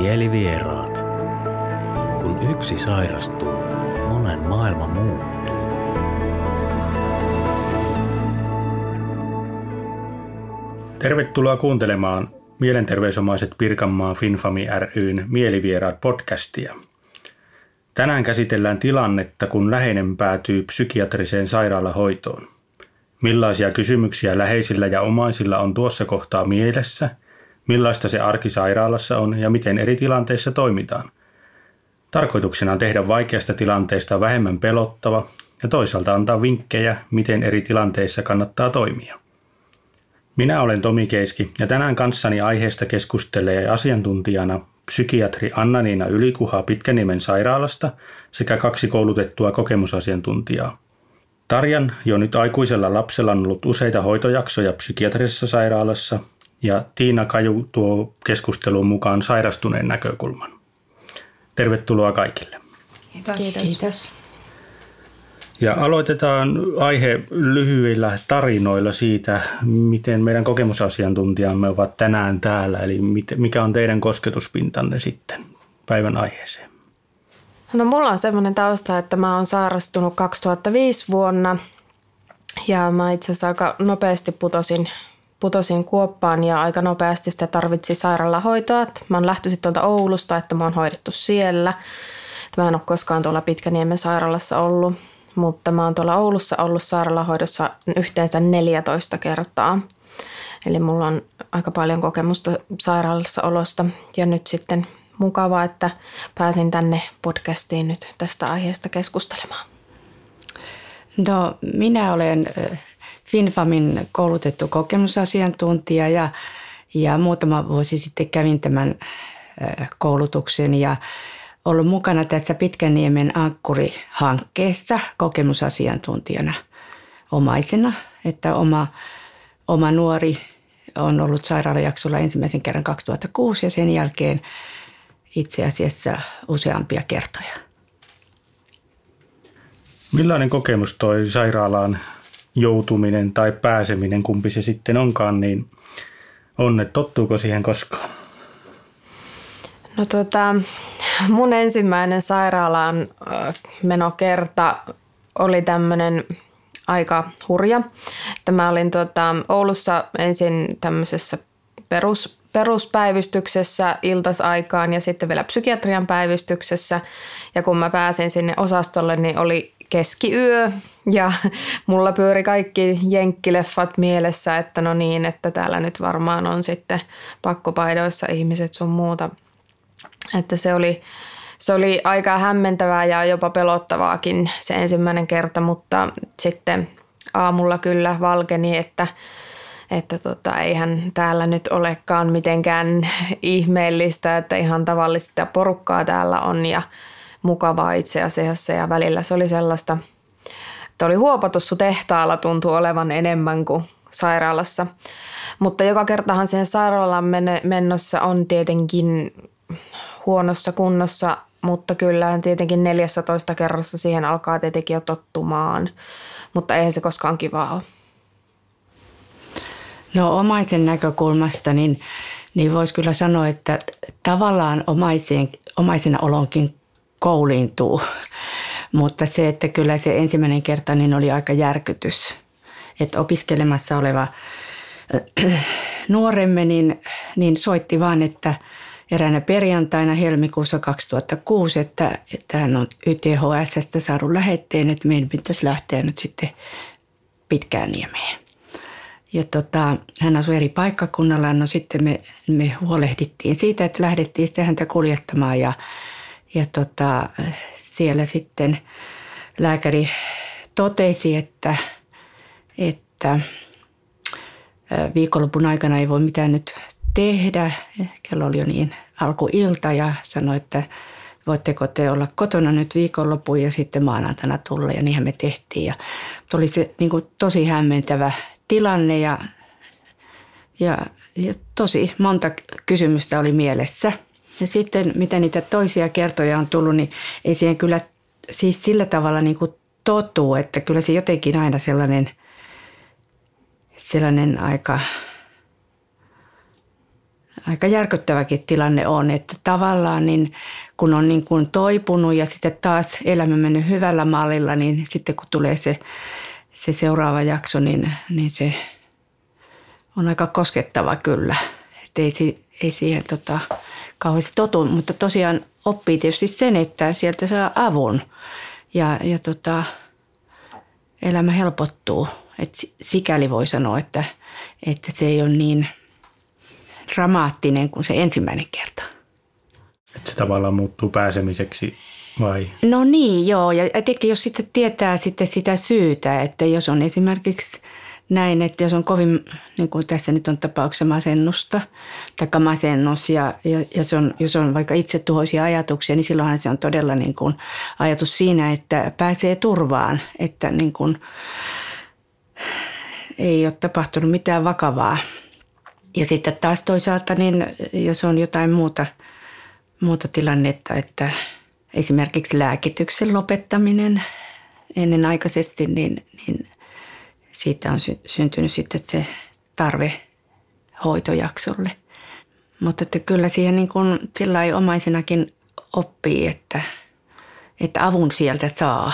Mielivieraat. Kun yksi sairastuu, monen maailma muuttuu. Tervetuloa kuuntelemaan Mielenterveysomaiset Pirkanmaan FinFami ry:n Mielivieraat podcastia. Tänään käsitellään tilannetta, kun läheinen päätyy psykiatriseen sairaalahoitoon. Millaisia kysymyksiä läheisillä ja omaisilla on tuossa kohtaa mielessä, millaista se arki sairaalassa on ja miten eri tilanteissa toimitaan. Tarkoituksena on tehdä vaikeasta tilanteesta vähemmän pelottava ja toisaalta antaa vinkkejä, miten eri tilanteissa kannattaa toimia. Minä olen Tomi Keiski ja tänään kanssani aiheesta keskustelee asiantuntijana psykiatri Anna-Niina Ylikuha Pitkäniemen sairaalasta sekä kaksi koulutettua kokemusasiantuntijaa. Tarjan jo nyt aikuisella lapsella on ollut useita hoitojaksoja psykiatrisessa sairaalassa ja Tiina Kaju tuo keskustelun mukaan sairastuneen näkökulman. Tervetuloa kaikille. Kiitos. Kiitos. Ja aloitetaan aihe lyhyillä tarinoilla siitä, miten meidän kokemusasiantuntijamme ovat tänään täällä. Eli mikä on teidän kosketuspintanne sitten päivän aiheeseen? No mulla on semmoinen tausta, että mä oon sairastunut 2005 vuonna ja mä itse asiassa aika nopeasti putosin kuoppaan ja aika nopeasti sitä tarvitsi sairaalahoitoa. Mä oon lähtöisin tuolta Oulusta, että mä oon hoidettu siellä. Mä en ole koskaan tuolla Pitkäniemen sairaalassa ollut, mutta mä oon tuolla Oulussa ollut sairaalahoidossa yhteensä 14 kertaa. Eli mulla on aika paljon kokemusta sairaalassa olosta ja nyt sitten mukavaa, että pääsin tänne podcastiin nyt tästä aiheesta keskustelemaan. No, minä olen FinFamin koulutettu kokemusasiantuntija ja muutama vuosi sitten kävin tämän koulutuksen ja ollut mukana tässä Pitkäniemen ankkurihankkeessa kokemusasiantuntijana omaisena, että oma nuori on ollut sairaalajaksolla ensimmäisen kerran 2006 ja sen jälkeen itse asiassa useampia kertoja. Millainen kokemus toi sairaalaan joutuminen tai pääseminen, kumpi se sitten onkaan, niin on, että tottuuko siihen koskaan? No mun ensimmäinen sairaalaan menokerta oli tämmöinen aika hurja. Mä olin Oulussa ensin tämmöisessä peruspäivystyksessä iltasaikaan ja sitten vielä psykiatrian päivystyksessä. Ja kun mä pääsin sinne osastolle, niin oli keskiyö ja mulla pyöri kaikki jenkkileffat mielessä, että no niin, että täällä nyt varmaan on sitten pakkopaidoissa ihmiset sun muuta. Että se oli aika hämmentävää ja jopa pelottavaakin se ensimmäinen kerta, mutta sitten aamulla kyllä valkeni, että eihän täällä nyt olekaan mitenkään ihmeellistä, että ihan tavallista porukkaa täällä on ja mukavaa itse asiassa ja välillä se oli sellaista, että oli huopatossu tehtaalla tuntui olevan enemmän kuin sairaalassa. Mutta joka kertahan siihen sairaalaan mennossa on tietenkin huonossa kunnossa, mutta kyllä tietenkin 14 kerrassa siihen alkaa tietenkin jo tottumaan, mutta eihän se koskaan kivaa ole. No omaisen näkökulmasta niin voisi kyllä sanoa, että tavallaan omaisena olonkin kouliintuu, mutta se, että kyllä se ensimmäinen kerta niin oli aika järkytys, että opiskelemassa oleva nuoremme niin soitti vaan, että eräänä perjantaina helmikuussa 2006, että hän on YTHS:stä saanut lähetteen, että meidän pitäisi lähteä nyt sitten Pitkäniemeen. Ja hän asui eri paikkakunnalla, no sitten me huolehdittiin siitä, että lähdettiin sitten häntä kuljettamaan ja siellä sitten lääkäri totesi, että viikonlopun aikana ei voi mitään nyt tehdä. Kello oli jo niin alkuilta ja sanoi, että voitteko te olla kotona nyt viikonloppuun ja sitten maanantaina tulla ja niinhän me tehtiin. Ja oli se niin kuin tosi hämmentävä tilanne ja tosi monta kysymystä oli mielessä. Ja sitten mitä niitä toisia kertoja on tullut, niin ei siihen kyllä siis sillä tavalla niin kuin totu, että kyllä se jotenkin aina sellainen aika aika järkyttäväkin tilanne on, että tavallaan niin kun on niin kuin toipunut ja sitten taas elämä mennyt hyvällä mallilla, niin sitten kun tulee se seuraava jakso, niin se on aika koskettava kyllä. Että ei siihen kauheasti totu, mutta tosiaan oppii tietysti sen, että sieltä saa avun ja elämä helpottuu. Et sikäli voi sanoa, että se ei ole niin dramaattinen kuin se ensimmäinen kerta. Että se tavallaan muuttuu pääsemiseksi vai? No niin, joo. Ja etenkin jos sitten tietää sitten sitä syytä, että jos on esimerkiksi näin, että jos on kovin, niin kuin tässä nyt on tapauksessa masennus ja se on, jos on vaikka itsetuhoisia ajatuksia, niin silloinhan se on todella niin kuin ajatus siinä, että pääsee turvaan, että niin kuin ei ole tapahtunut mitään vakavaa. Ja sitten taas toisaalta, niin jos on jotain muuta tilannetta, että esimerkiksi lääkityksen lopettaminen ennenaikaisesti, niin siitä on syntynyt sitten se tarve hoitojaksolle. Mutta että kyllä siihen niin kuin sillain omaisenakin oppii, että avun sieltä saa.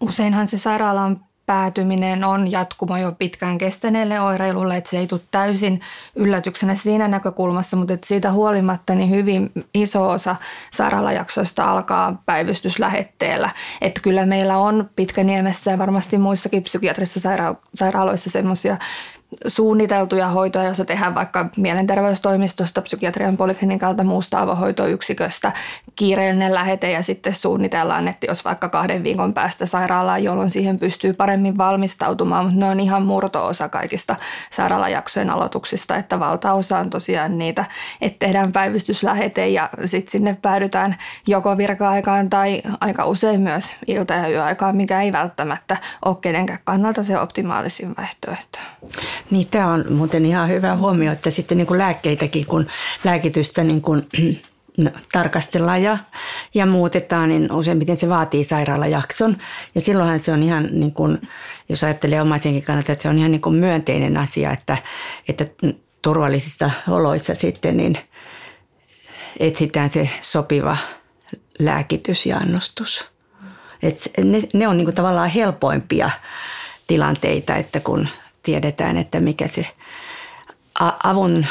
Useinhan se sairaalan päätyminen on jatkumo jo pitkään kestäneelle oireilulle, että se ei tule täysin yllätyksenä siinä näkökulmassa, mutta että siitä huolimatta niin hyvin iso osa sairaalajaksoista alkaa päivystyslähetteellä. Että kyllä meillä on Pitkäniemessä ja varmasti muissakin psykiatrisissa sairaaloissa semmoisia suunniteltuja hoitoja, joissa tehdään vaikka mielenterveystoimistosta, psykiatrian poliklinikalta, muusta avohoitoyksiköstä kiireellinen lähete ja sitten suunnitellaan, että jos vaikka 2 viikon päästä sairaalaan, jolloin siihen pystyy paremmin valmistautumaan, mutta ne on ihan murto-osa kaikista sairaalajaksojen aloituksista, että valtaosa on tosiaan niitä, että tehdään päivystyslähete ja sitten sinne päädytään joko virka-aikaan tai aika usein myös ilta- ja yöaikaan, mikä ei välttämättä ole kenenkään kannalta se optimaalisin vaihtoehto. Niin, tämä on muuten ihan hyvä huomio, että sitten niin kuin lääkkeitäkin, kun lääkitystä niin kuin, tarkastellaan ja muutetaan, niin useimmiten se vaatii sairaalajakson. Ja silloinhan se on ihan, niin kuin, jos ajattelee omaisenkin kannalta, että se on ihan niin kuin myönteinen asia, että turvallisissa oloissa sitten niin etsitään se sopiva lääkitys ja annostus. Et ne on niin kuin tavallaan helpoimpia tilanteita, että kun tiedetään, että mikä se avun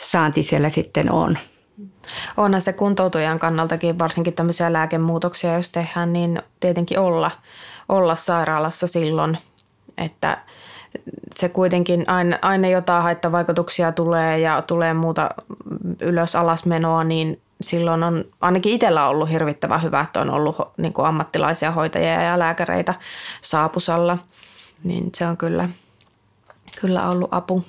saanti siellä sitten on. Onhan se kuntoutujan kannaltakin varsinkin tämmöisiä lääkemuutoksia, jos tehdään, niin tietenkin olla sairaalassa silloin, että se kuitenkin aina jotain haittavaikutuksia tulee ja tulee muuta ylös-alasmenoa, niin silloin on ainakin itsellä ollut hirvittävän hyvä, että on ollut niin kuin ammattilaisia hoitajia ja lääkäreitä saapusalla, niin se on kyllä ollut apu.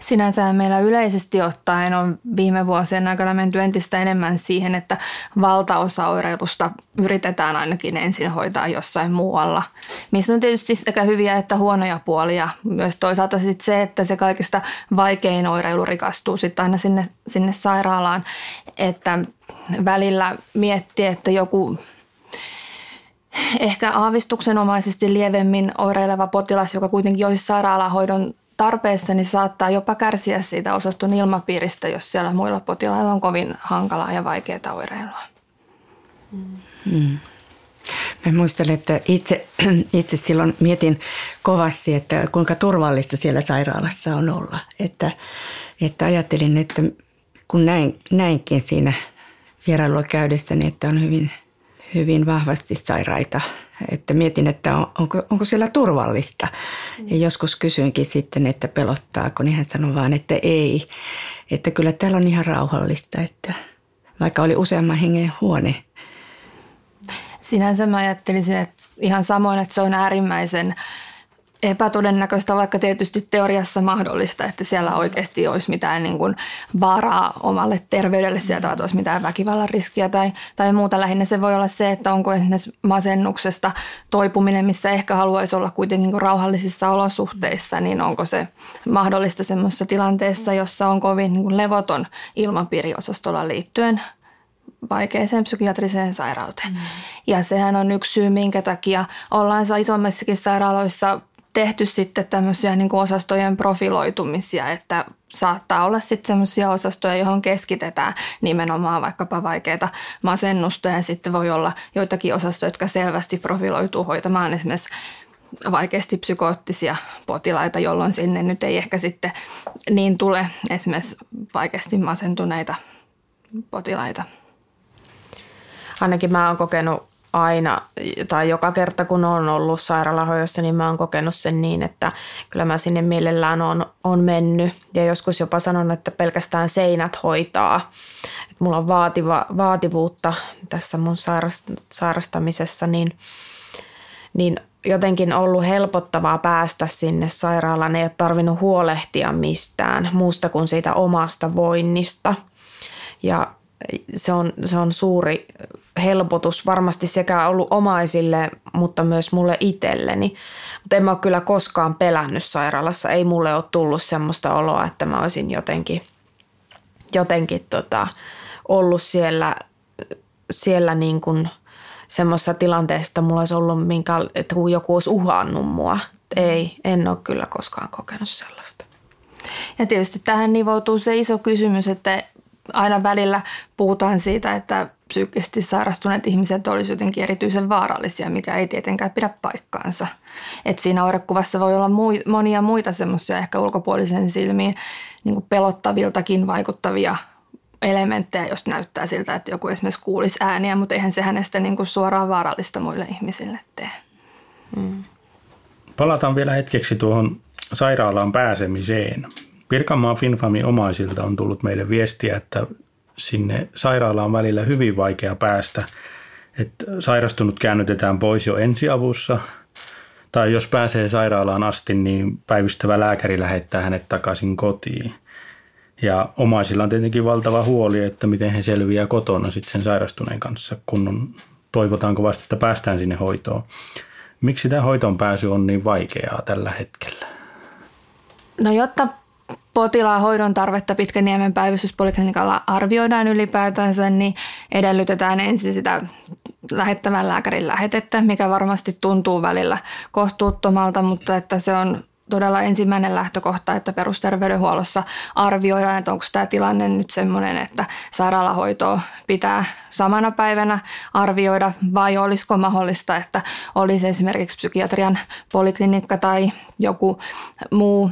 Sinänsä meillä yleisesti ottaen on viime vuosien aikana menty entistä enemmän siihen, että valtaosa oireilusta yritetään ainakin ensin hoitaa jossain muualla. Missä on tietysti sekä hyviä että huonoja puolia. Myös toisaalta sit se, että se kaikista vaikein oireilu rikastuu sit aina sinne sairaalaan. Että välillä miettii, että joku ehkä aavistuksenomaisesti lievemmin oireileva potilas, joka kuitenkin olisi sairaalahoidon tarpeessa, niin saattaa jopa kärsiä siitä osaston ilmapiiristä, jos siellä muilla potilailla on kovin hankalaa ja vaikeaa oireilua. Mm. Mä muistelen, että itse silloin mietin kovasti, että kuinka turvallista siellä sairaalassa on olla. Että ajattelin, että kun näinkin siinä vierailua käydessäni, niin että on hyvin vahvasti sairaita. Että mietin, että onko siellä turvallista. Ja joskus kysyinkin sitten, että pelottaako, niin hän sanoi vaan, että ei. Että kyllä täällä on ihan rauhallista, että vaikka oli useamman hengen huone. Sinänsä mä ajattelisin, että ihan samoin, että se on äärimmäisen epätodennäköistä, vaikka tietysti teoriassa mahdollista, että siellä oikeasti olisi mitään niin kuin vaaraa omalle terveydelle sieltä, että olisi mitään väkivallan riskiä tai muuta. Lähinnä se voi olla se, että onko esimerkiksi masennuksesta toipuminen, missä ehkä haluaisi olla kuitenkin niin rauhallisissa olosuhteissa, niin onko se mahdollista semmoisessa tilanteessa, jossa on kovin niin kuin levoton ilmapiiriosastolla liittyen vaikeaseen psykiatriseen sairauteen. Ja sehän on yksi syy, minkä takia ollaan isommissakin sairaaloissa tehty sitten tämmöisiä niin kuin osastojen profiloitumisia, että saattaa olla sitten semmoisia osastoja, johon keskitetään nimenomaan vaikkapa vaikeita masennusta ja sitten voi olla joitakin osastoja, jotka selvästi profiloituu hoitamaan esimerkiksi vaikeasti psykoottisia potilaita, jolloin sinne nyt ei ehkä sitten niin tule esimerkiksi vaikeasti masentuneita potilaita. Ainakin mä oon kokenut aina tai joka kerta kun on ollut sairaalahoidossa, niin mä oon kokenut sen niin, että kyllä mä sinne mielellään on mennyt ja joskus jopa sanon, että pelkästään seinät hoitaa. Et mulla on vaativuutta tässä mun sairastamisessa, niin jotenkin ollut helpottavaa päästä sinne sairaalaan. Ei ole tarvinnut huolehtia mistään muusta kuin siitä omasta voinnista ja se on suuri helpotus varmasti sekä ollut omaisille, mutta myös mulle itselleni. Mutta en mä ole kyllä koskaan pelännyt sairaalassa. Ei mulle ole tullut semmoista oloa, että mä olisin jotenkin ollut siellä niin kuin semmoisessa tilanteessa, että mulla olisi ollut että joku olisi uhannut mua. Ei, en ole kyllä koskaan kokenut sellaista. Ja tietysti tähän nivoutuu se iso kysymys, että aina välillä puhutaan siitä, että psyykkisesti sairastuneet ihmiset olisivat jotenkin erityisen vaarallisia, mikä ei tietenkään pidä paikkaansa. Et siinä oirekuvassa voi olla monia muita semmoisia ehkä ulkopuolisen silmiin niin kuin pelottaviltakin vaikuttavia elementtejä, jos näyttää siltä, että joku esimerkiksi kuulisi ääniä, mutta eihän se hänestä niin kuin suoraan vaarallista muille ihmisille tee. Mm. Palataan vielä hetkeksi tuohon sairaalaan pääsemiseen. Pirkanmaan FinFami omaisilta on tullut meille viestiä, että sinne sairaalaan välillä hyvin vaikea päästä, että sairastunut käännytetään pois jo ensiavussa tai jos pääsee sairaalaan asti, niin päivystävä lääkäri lähettää hänet takaisin kotiin. Ja omaisilla on tietenkin valtava huoli, että miten he selviää kotona sitten sen sairastuneen kanssa, kun toivotaan kovasti, että päästään sinne hoitoon. Miksi tämä hoitoon pääsy on niin vaikeaa tällä hetkellä? No jotta potilaan hoidon tarvetta Pitkäniemen päivystyspoliklinikalla arvioidaan ylipäätänsä, niin edellytetään ensin sitä lähettävän lääkärin lähetettä, mikä varmasti tuntuu välillä kohtuuttomalta, mutta että se on todella ensimmäinen lähtökohta, että perusterveydenhuollossa arvioidaan, että onko tämä tilanne nyt semmoinen, että sairaalahoitoa pitää samana päivänä arvioida vai olisiko mahdollista, että olisi esimerkiksi psykiatrian poliklinikka tai joku muu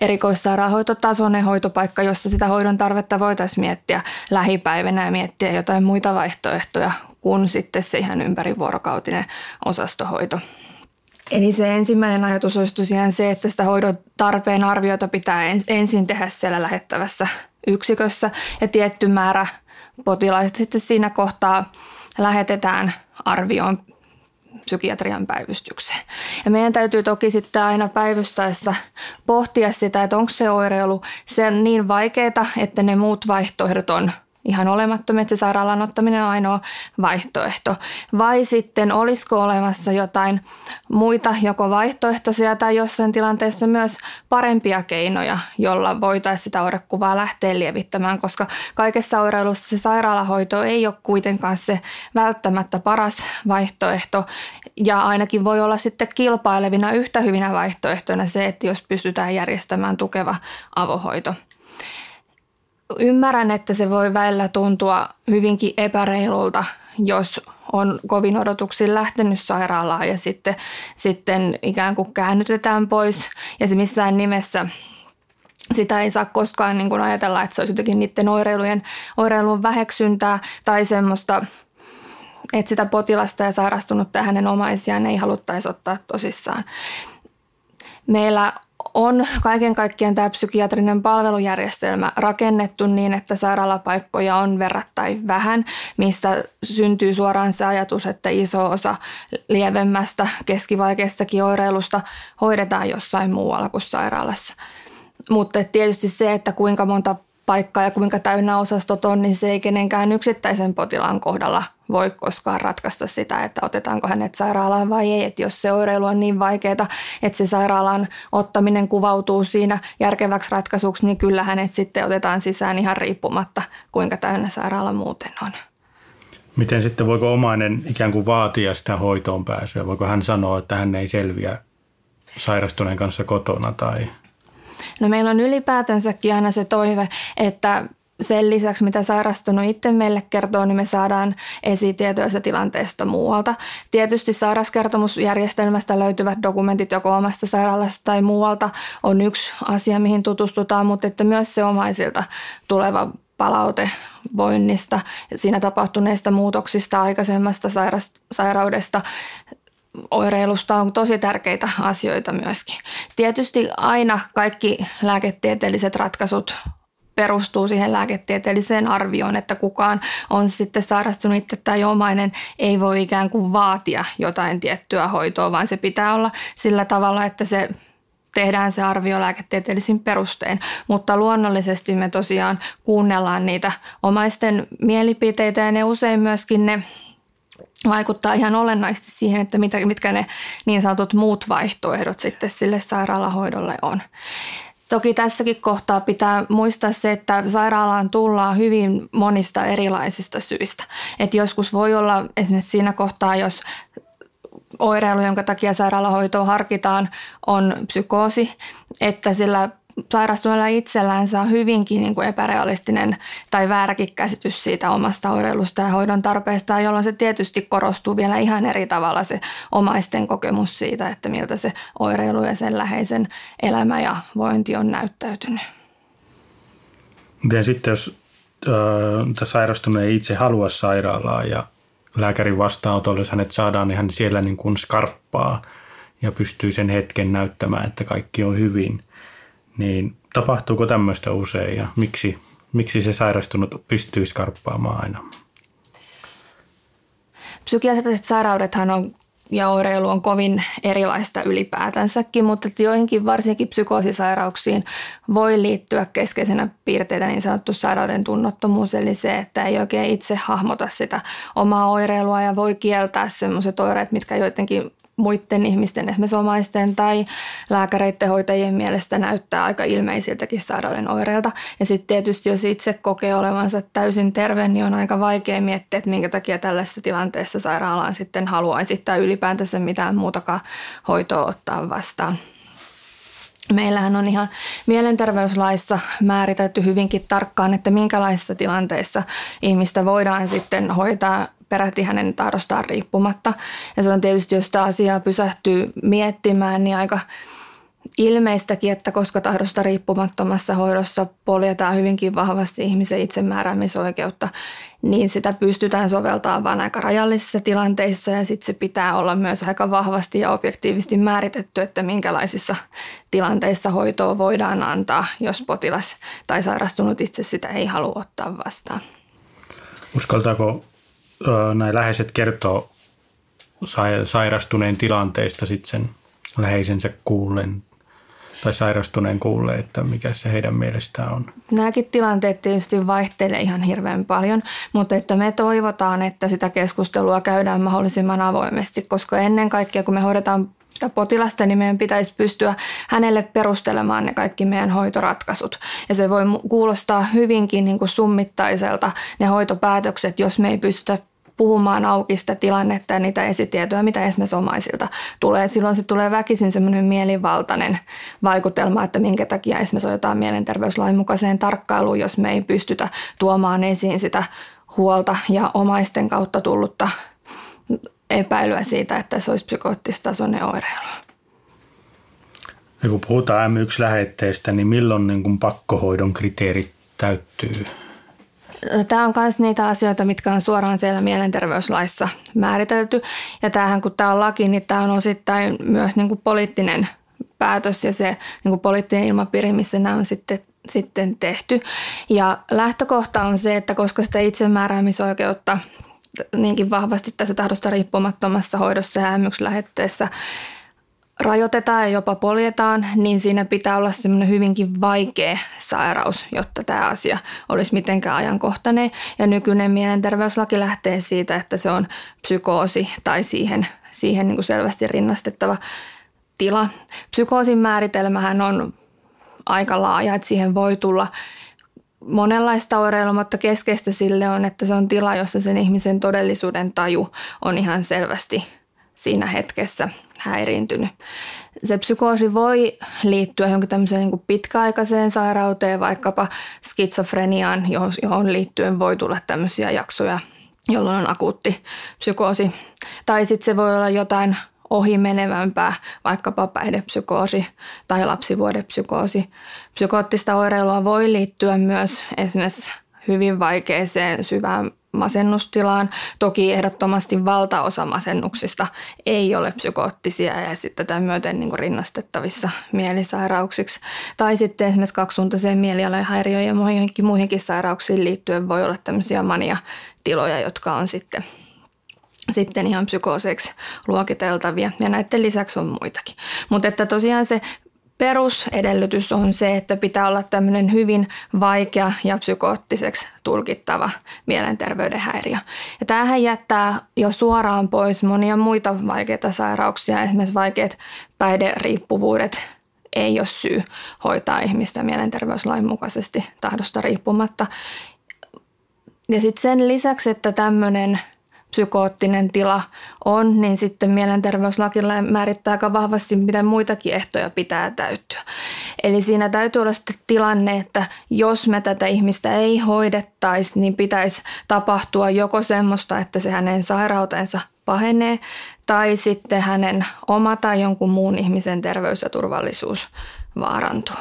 erikoissairaanhoitotasoinen hoitopaikka, jossa sitä hoidon tarvetta voitaisiin miettiä lähipäivänä ja miettiä jotain muita vaihtoehtoja kuin sitten se ihan ympärivuorokautinen osastohoito. Eli se ensimmäinen ajatus olisi tosiaan se, että sitä hoidon tarpeen arviota pitää ensin tehdä siellä lähettävässä yksikössä ja tietty määrä potilaista sitten siinä kohtaa lähetetään arvioon psykiatrian päivystykseen. Ja meidän täytyy toki sitten aina päivystäessä pohtia sitä, että onko se oireilu sen niin vaikeaa, että ne muut vaihtoehdot on ihan olemattomia, että se sairaalan ottaminen on ainoa vaihtoehto. Vai sitten olisiko olemassa jotain muita, joko vaihtoehtoisia tai jossain tilanteessa myös parempia keinoja, jolla voitaisiin sitä oirekuvaa lähteä lievittämään, koska kaikessa oireilussa se sairaalahoito ei ole kuitenkaan se välttämättä paras vaihtoehto. Ja ainakin voi olla sitten kilpailevina yhtä hyvinä vaihtoehtoina se, että jos pystytään järjestämään tukeva avohoito. Ymmärrän, että se voi välillä tuntua hyvinkin epäreilulta, jos on kovin odotuksiin lähtenyt sairaalaan ja sitten ikään kuin käännytetään pois. Ja se missään nimessä sitä ei saa koskaan niin kuin ajatella, että se olisi jotenkin niiden oireilun väheksyntää tai semmoista, että sitä potilasta ja sairastunutta ja hänen omaisiaan ei haluttaisi ottaa tosissaan. Meillä on kaiken kaikkiaan tämä psykiatrinen palvelujärjestelmä rakennettu niin, että sairaalapaikkoja on verrattain vähän, mistä syntyy suoraan se ajatus, että iso osa lievemmästä keskivaikeastakin oireilusta hoidetaan jossain muualla kuin sairaalassa. Mutta tietysti se, että kuinka monta paikkaa ja kuinka täynnä osastot on, niin se ei kenenkään yksittäisen potilaan kohdalla voi koskaan ratkaista sitä, että otetaanko hänet sairaalaan vai ei. Että jos se oireilu on niin vaikeaa, että se sairaalan ottaminen kuvautuu siinä järkeväksi ratkaisuksi, niin kyllä hänet sitten otetaan sisään ihan riippumatta, kuinka täynnä sairaala muuten on. Miten sitten voiko omainen ikään kuin vaatia sitä hoitoon pääsyä? Voiko hän sanoa, että hän ei selviä sairastuneen kanssa kotona? Tai? No meillä on ylipäätänsäkin aina se toive, että sen lisäksi, mitä sairastunut itse meille kertoo, niin me saadaan esitietoja se tilanteesta muualta. Tietysti sairauskertomusjärjestelmästä löytyvät dokumentit joko omasta sairaalasta tai muualta on yksi asia, mihin tutustutaan, mutta että myös se omaisilta tuleva palaute voinnista, siinä tapahtuneista muutoksista, aikaisemmasta sairaudesta, oireilusta on tosi tärkeitä asioita myöskin. Tietysti aina kaikki lääketieteelliset ratkaisut perustuu siihen lääketieteelliseen arvioon, että kukaan on sitten sairastunut itse tai omainen ei voi ikään kuin vaatia jotain tiettyä hoitoa, vaan se pitää olla sillä tavalla, että se tehdään se arvio lääketieteellisin perustein. Mutta luonnollisesti me tosiaan kuunnellaan niitä omaisten mielipiteitä ja ne usein myöskin ne vaikuttaa ihan olennaisesti siihen, että mitkä ne niin sanotut muut vaihtoehdot sitten sille sairaalahoidolle on. Toki tässäkin kohtaa pitää muistaa se, että sairaalaan tullaan hyvin monista erilaisista syistä. Et joskus voi olla esimerkiksi siinä kohtaa, jos oireilu, jonka takia sairaalahoitoa harkitaan, on psykoosi, että sillä sairastuneella itsellään saa hyvinkin niin kuin epärealistinen tai vääräkin käsitys siitä omasta oireilusta ja hoidon tarpeesta, jolloin se tietysti korostuu vielä ihan eri tavalla se omaisten kokemus siitä, että miltä se oireilu ja sen läheisen elämä ja vointi on näyttäytynyt. Miten sitten, jos sairastunut ei itse halua sairaalaa ja lääkärin vastaanotolle, jos hänet saadaan, niin hän siellä niin kuin skarppaa ja pystyy sen hetken näyttämään, että kaikki on hyvin. Niin tapahtuuko tämmöistä usein ja miksi se sairastunut pystyy skarppaamaan aina? Psykiatriset sairaudethan on, ja oireilu on kovin erilaista ylipäätänsäkin, mutta joihinkin varsinkin psykoosisairauksiin voi liittyä keskeisenä piirteinä niin sanottu sairauden tunnottomuus, eli se, että ei oikein itse hahmota sitä omaa oireilua ja voi kieltää semmoiset oireet, mitkä joidenkin muiden ihmisten, esimerkiksi omaisten tai lääkäreiden hoitajien mielestä näyttää aika ilmeisiltäkin sairauden oireilta. Ja sitten tietysti, jos itse kokee olevansa täysin terve, niin on aika vaikea miettiä, että minkä takia tällaisessa tilanteessa sairaalaan sitten haluaisi tai ylipäätänsä mitään muutakaan hoitoa ottaa vastaan. Meillähän on ihan mielenterveyslaissa määritelty hyvinkin tarkkaan, että minkälaisissa tilanteissa ihmistä voidaan sitten hoitaa peräti hänen tahdostaan riippumatta. Ja se on tietysti, jos sitä asiaa pysähtyy miettimään, niin aika ilmeistäkin, että koska tahdosta riippumattomassa hoidossa poljetaan hyvinkin vahvasti ihmisen itsemääräämisoikeutta, niin sitä pystytään soveltamaan vain aika rajallisissa tilanteissa ja sitten se pitää olla myös aika vahvasti ja objektiivisesti määritetty, että minkälaisissa tilanteissa hoitoa voidaan antaa, jos potilas tai sairastunut itse sitä ei halua ottaa vastaan. Uskaltaako näin läheiset kertoo sairastuneen tilanteesta sitten sen läheisensä kuullen tai sairastuneen kuulee, että mikä se heidän mielestään on? Nämäkin tilanteet tietysti vaihtelee ihan hirveän paljon, mutta että me toivotaan, että sitä keskustelua käydään mahdollisimman avoimesti, koska ennen kaikkea kun me hoidetaan sitä potilasta, niin meidän pitäisi pystyä hänelle perustelemaan ne kaikki meidän hoitoratkaisut. Ja se voi kuulostaa hyvinkin niin kuin summittaiselta ne hoitopäätökset, jos me ei pystytä puhumaan auki sitä tilannetta ja niitä esitietoja, mitä esimerkiksi omaisilta tulee. Silloin se tulee väkisin semmoinen mielivaltainen vaikutelma, että minkä takia esimerkiksi otetaan mielenterveyslain mukaiseen tarkkailuun, jos me ei pystytä tuomaan esiin sitä huolta ja omaisten kautta tullutta epäilyä siitä, että se olisi psykoottistasoinen oireilu. Ja kun puhutaan M1-lähetteestä, niin milloin niin kuin pakkohoidon kriteerit täyttyy? Tämä on myös niitä asioita, mitkä on suoraan siellä mielenterveyslaissa määritelty. Ja tämähän, kun tämä on laki, niin tämä on osittain myös niin kuin poliittinen päätös ja se niin kuin poliittinen ilmapiiri, missä nämä on sitten tehty. Ja lähtökohta on se, että koska sitä itsemääräämisoikeutta niinkin vahvasti tässä tahdosta riippumattomassa hoidossa ja M1-lähetteessä rajoitetaan ja jopa poljetaan, niin siinä pitää olla semmoinen hyvinkin vaikea sairaus, jotta tämä asia olisi mitenkään ajankohtainen. Ja nykyinen mielenterveyslaki lähtee siitä, että se on psykoosi tai siihen niin kuin selvästi rinnastettava tila. Psykoosin määritelmähän on aika laaja, että siihen voi tulla monenlaista oireilua, mutta keskeistä sille on, että se on tila, jossa sen ihmisen todellisuuden taju on ihan selvästi siinä hetkessä häiriintynyt. Se psykoosi voi liittyä johonkin tämmöiseen niin kuin pitkäaikaiseen sairauteen, vaikkapa skitsofreniaan, johon liittyen voi tulla tämmöisiä jaksoja, jolloin on akuutti psykoosi. Tai sitten se voi olla jotain ohimenevämpää, vaikkapa päihdepsykoosi tai lapsivuodepsykoosi. Psykoottista oireilua voi liittyä myös esimerkiksi hyvin vaikeeseen syvään masennustilaan. Toki ehdottomasti valtaosa masennuksista ei ole psykoottisia ja sitten tätä myöten niin kuin rinnastettavissa mielisairauksiksi. Tai sitten esimerkiksi kaksisuuntaiseen mielialahäiriöön ja muihinkin sairauksiin liittyen voi olla tämmöisiä maniatiloja, jotka on sitten ihan psykooseiksi luokiteltavia. Ja näiden lisäksi on muitakin. Mutta että tosiaan se perusedellytys on se, että pitää olla tämmöinen hyvin vaikea ja psykoottiseksi tulkittava mielenterveyden häiriö. Ja tämähän jättää jo suoraan pois monia muita vaikeita sairauksia. Esimerkiksi vaikeat päihderiippuvuudet ei ole syy hoitaa ihmistä mielenterveyslain mukaisesti tahdosta riippumatta. Ja sitten sen lisäksi, että tämmöinen psykoottinen tila on, niin sitten mielenterveyslaki määrittää aika vahvasti, mitä muitakin ehtoja pitää täyttyä. Eli siinä täytyy olla sitten tilanne, että jos me tätä ihmistä ei hoidettaisi, niin pitäisi tapahtua joko semmoista, että se hänen sairautensa pahenee, tai sitten hänen oma tai jonkun muun ihmisen terveys ja turvallisuus vaarantuu.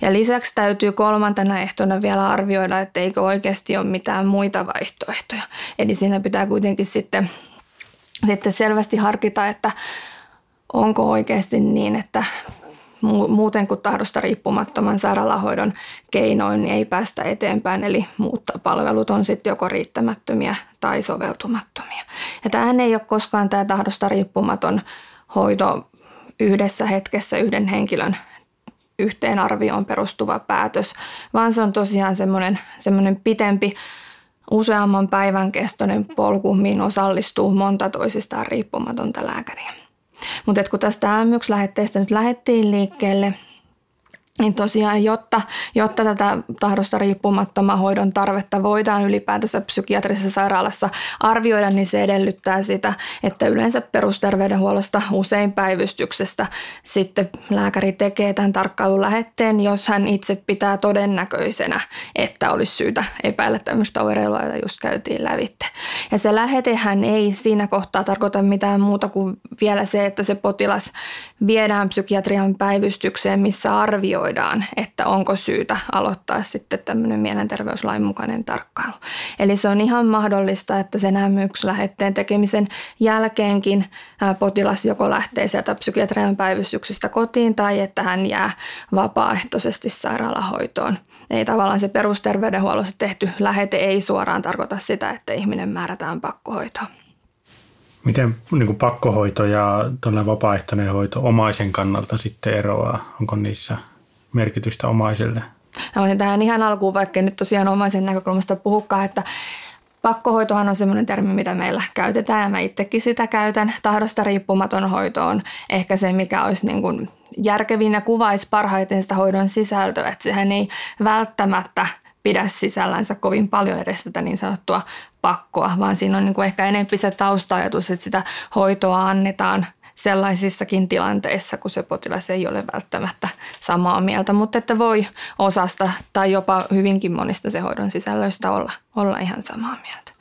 Ja lisäksi täytyy kolmantena ehtona vielä arvioida, että eikö oikeasti ole mitään muita vaihtoehtoja. Eli siinä pitää kuitenkin sitten selvästi harkita, että onko oikeasti niin, että muuten kuin tahdosta riippumattoman sairaalahoidon keinoin niin ei päästä eteenpäin, eli muut palvelut on sitten joko riittämättömiä tai soveltumattomia. Ja tämähän ei ole koskaan tämä tahdosta riippumaton hoito yhdessä hetkessä yhden henkilön yhteen arvioon perustuva päätös, vaan se on tosiaan semmoinen pitempi, useamman päivän kestoinen polku, mihin osallistuu monta toisistaan riippumatonta lääkäriä. Mutta kun tästä M1-lähetteestä nyt lähdettiin liikkeelle, niin tosiaan jotta tätä tahdosta riippumattoman hoidon tarvetta voidaan ylipäätänsä psykiatrisessa sairaalassa arvioida, niin se edellyttää sitä, että yleensä perusterveydenhuollosta, usein päivystyksestä, sitten lääkäri tekee tämän tarkkailulähetteen, jos hän itse pitää todennäköisenä, että olisi syytä epäillä tämmöistä oireilua, jota just käytiin lävitte. Ja se lähetehän ei siinä kohtaa tarkoita mitään muuta kuin vielä se, että se potilas viedään psykiatrian päivystykseen, missä arvioi, että onko syytä aloittaa sitten tämmöinen mielenterveyslain mukainen tarkkailu. Eli se on ihan mahdollista, että sen M1-lähetteen tekemisen jälkeenkin potilas joko lähtee sieltä psykiatrian päivystyksestä kotiin tai että hän jää vapaaehtoisesti sairaalahoitoon. Eli tavallaan se perusterveydenhuollossa tehty lähete ei suoraan tarkoita sitä, että ihminen määrätään pakkohoitoon. Miten niin pakkohoito ja vapaaehtoinen hoito omaisen kannalta sitten eroaa? Onko niissä merkitystä omaiselle? Mä voisin tähän ihan alkuun, vaikka nyt tosiaan omaisen näkökulmasta puhukaan, että pakkohoitohan on semmoinen termi, mitä meillä käytetään ja mä itsekin sitä käytän. Tahdosta riippumaton hoito on ehkä se, mikä olisi niin kuin järkevin ja kuvaisi parhaiten sitä hoidon sisältöä, että sehän ei välttämättä pidä sisällänsä kovin paljon edes tätä niin sanottua pakkoa, vaan siinä on niin kuin ehkä enemmän se tausta-ajatus, että sitä hoitoa annetaan sellaisissakin tilanteissa, kun se potilas ei ole välttämättä samaa mieltä, mutta että voi osasta tai jopa hyvinkin monista se hoidon sisällöistä olla ihan samaa mieltä.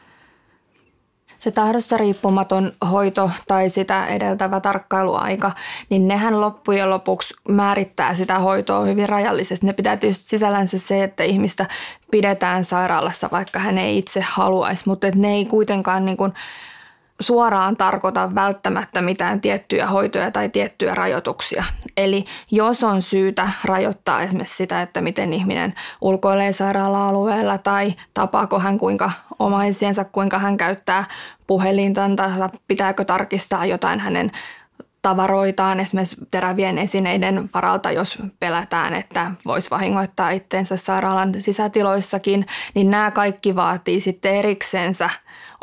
Se tahdossa riippumaton hoito tai sitä edeltävä tarkkailuaika, niin nehän loppujen lopuksi määrittää sitä hoitoa hyvin rajallisesti. Ne pitää tietysti sisällänsä se, että ihmistä pidetään sairaalassa, vaikka hän ei itse haluaisi, mutta että ne ei kuitenkaan niin kuin suoraan tarkoita välttämättä mitään tiettyjä hoitoja tai tiettyjä rajoituksia. Eli jos on syytä rajoittaa esimerkiksi sitä, että miten ihminen ulkoilee sairaala-alueella tai tapaako hän kuinka hän käyttää puhelintansa, pitääkö tarkistaa jotain hänen tavaroitaan esimerkiksi terävien esineiden varalta, jos pelätään, että voisi vahingoittaa itseensä sairaalan sisätiloissakin, niin nämä kaikki vaatii sitten eriksensä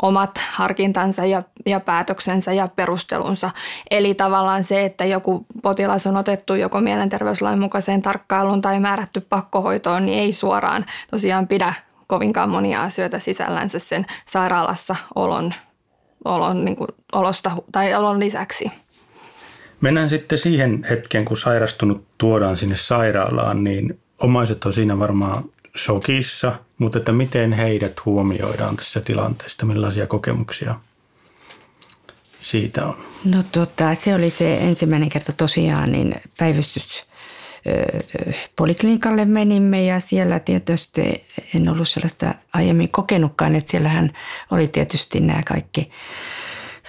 omat harkintansa ja päätöksensä ja perustelunsa. Eli tavallaan se, että joku potilas on otettu joko mielenterveyslain mukaiseen tarkkailuun tai määrätty pakkohoitoon, niin ei suoraan tosiaan pidä kovinkaan monia asioita sisällänsä sen sairaalassa olon olon, niin kuin, olon lisäksi. Mennään sitten siihen hetkeen, kun sairastunut tuodaan sinne sairaalaan, niin omaiset on siinä varmaan shokissa, mutta että miten heidät huomioidaan tässä tilanteessa, millaisia kokemuksia siitä on? No se oli se ensimmäinen kerta tosiaan, niin päivystyspoliklinikalle menimme ja siellä tietysti en ollut sellaista aiemmin kokenutkaan, että siellähän oli tietysti nämä kaikki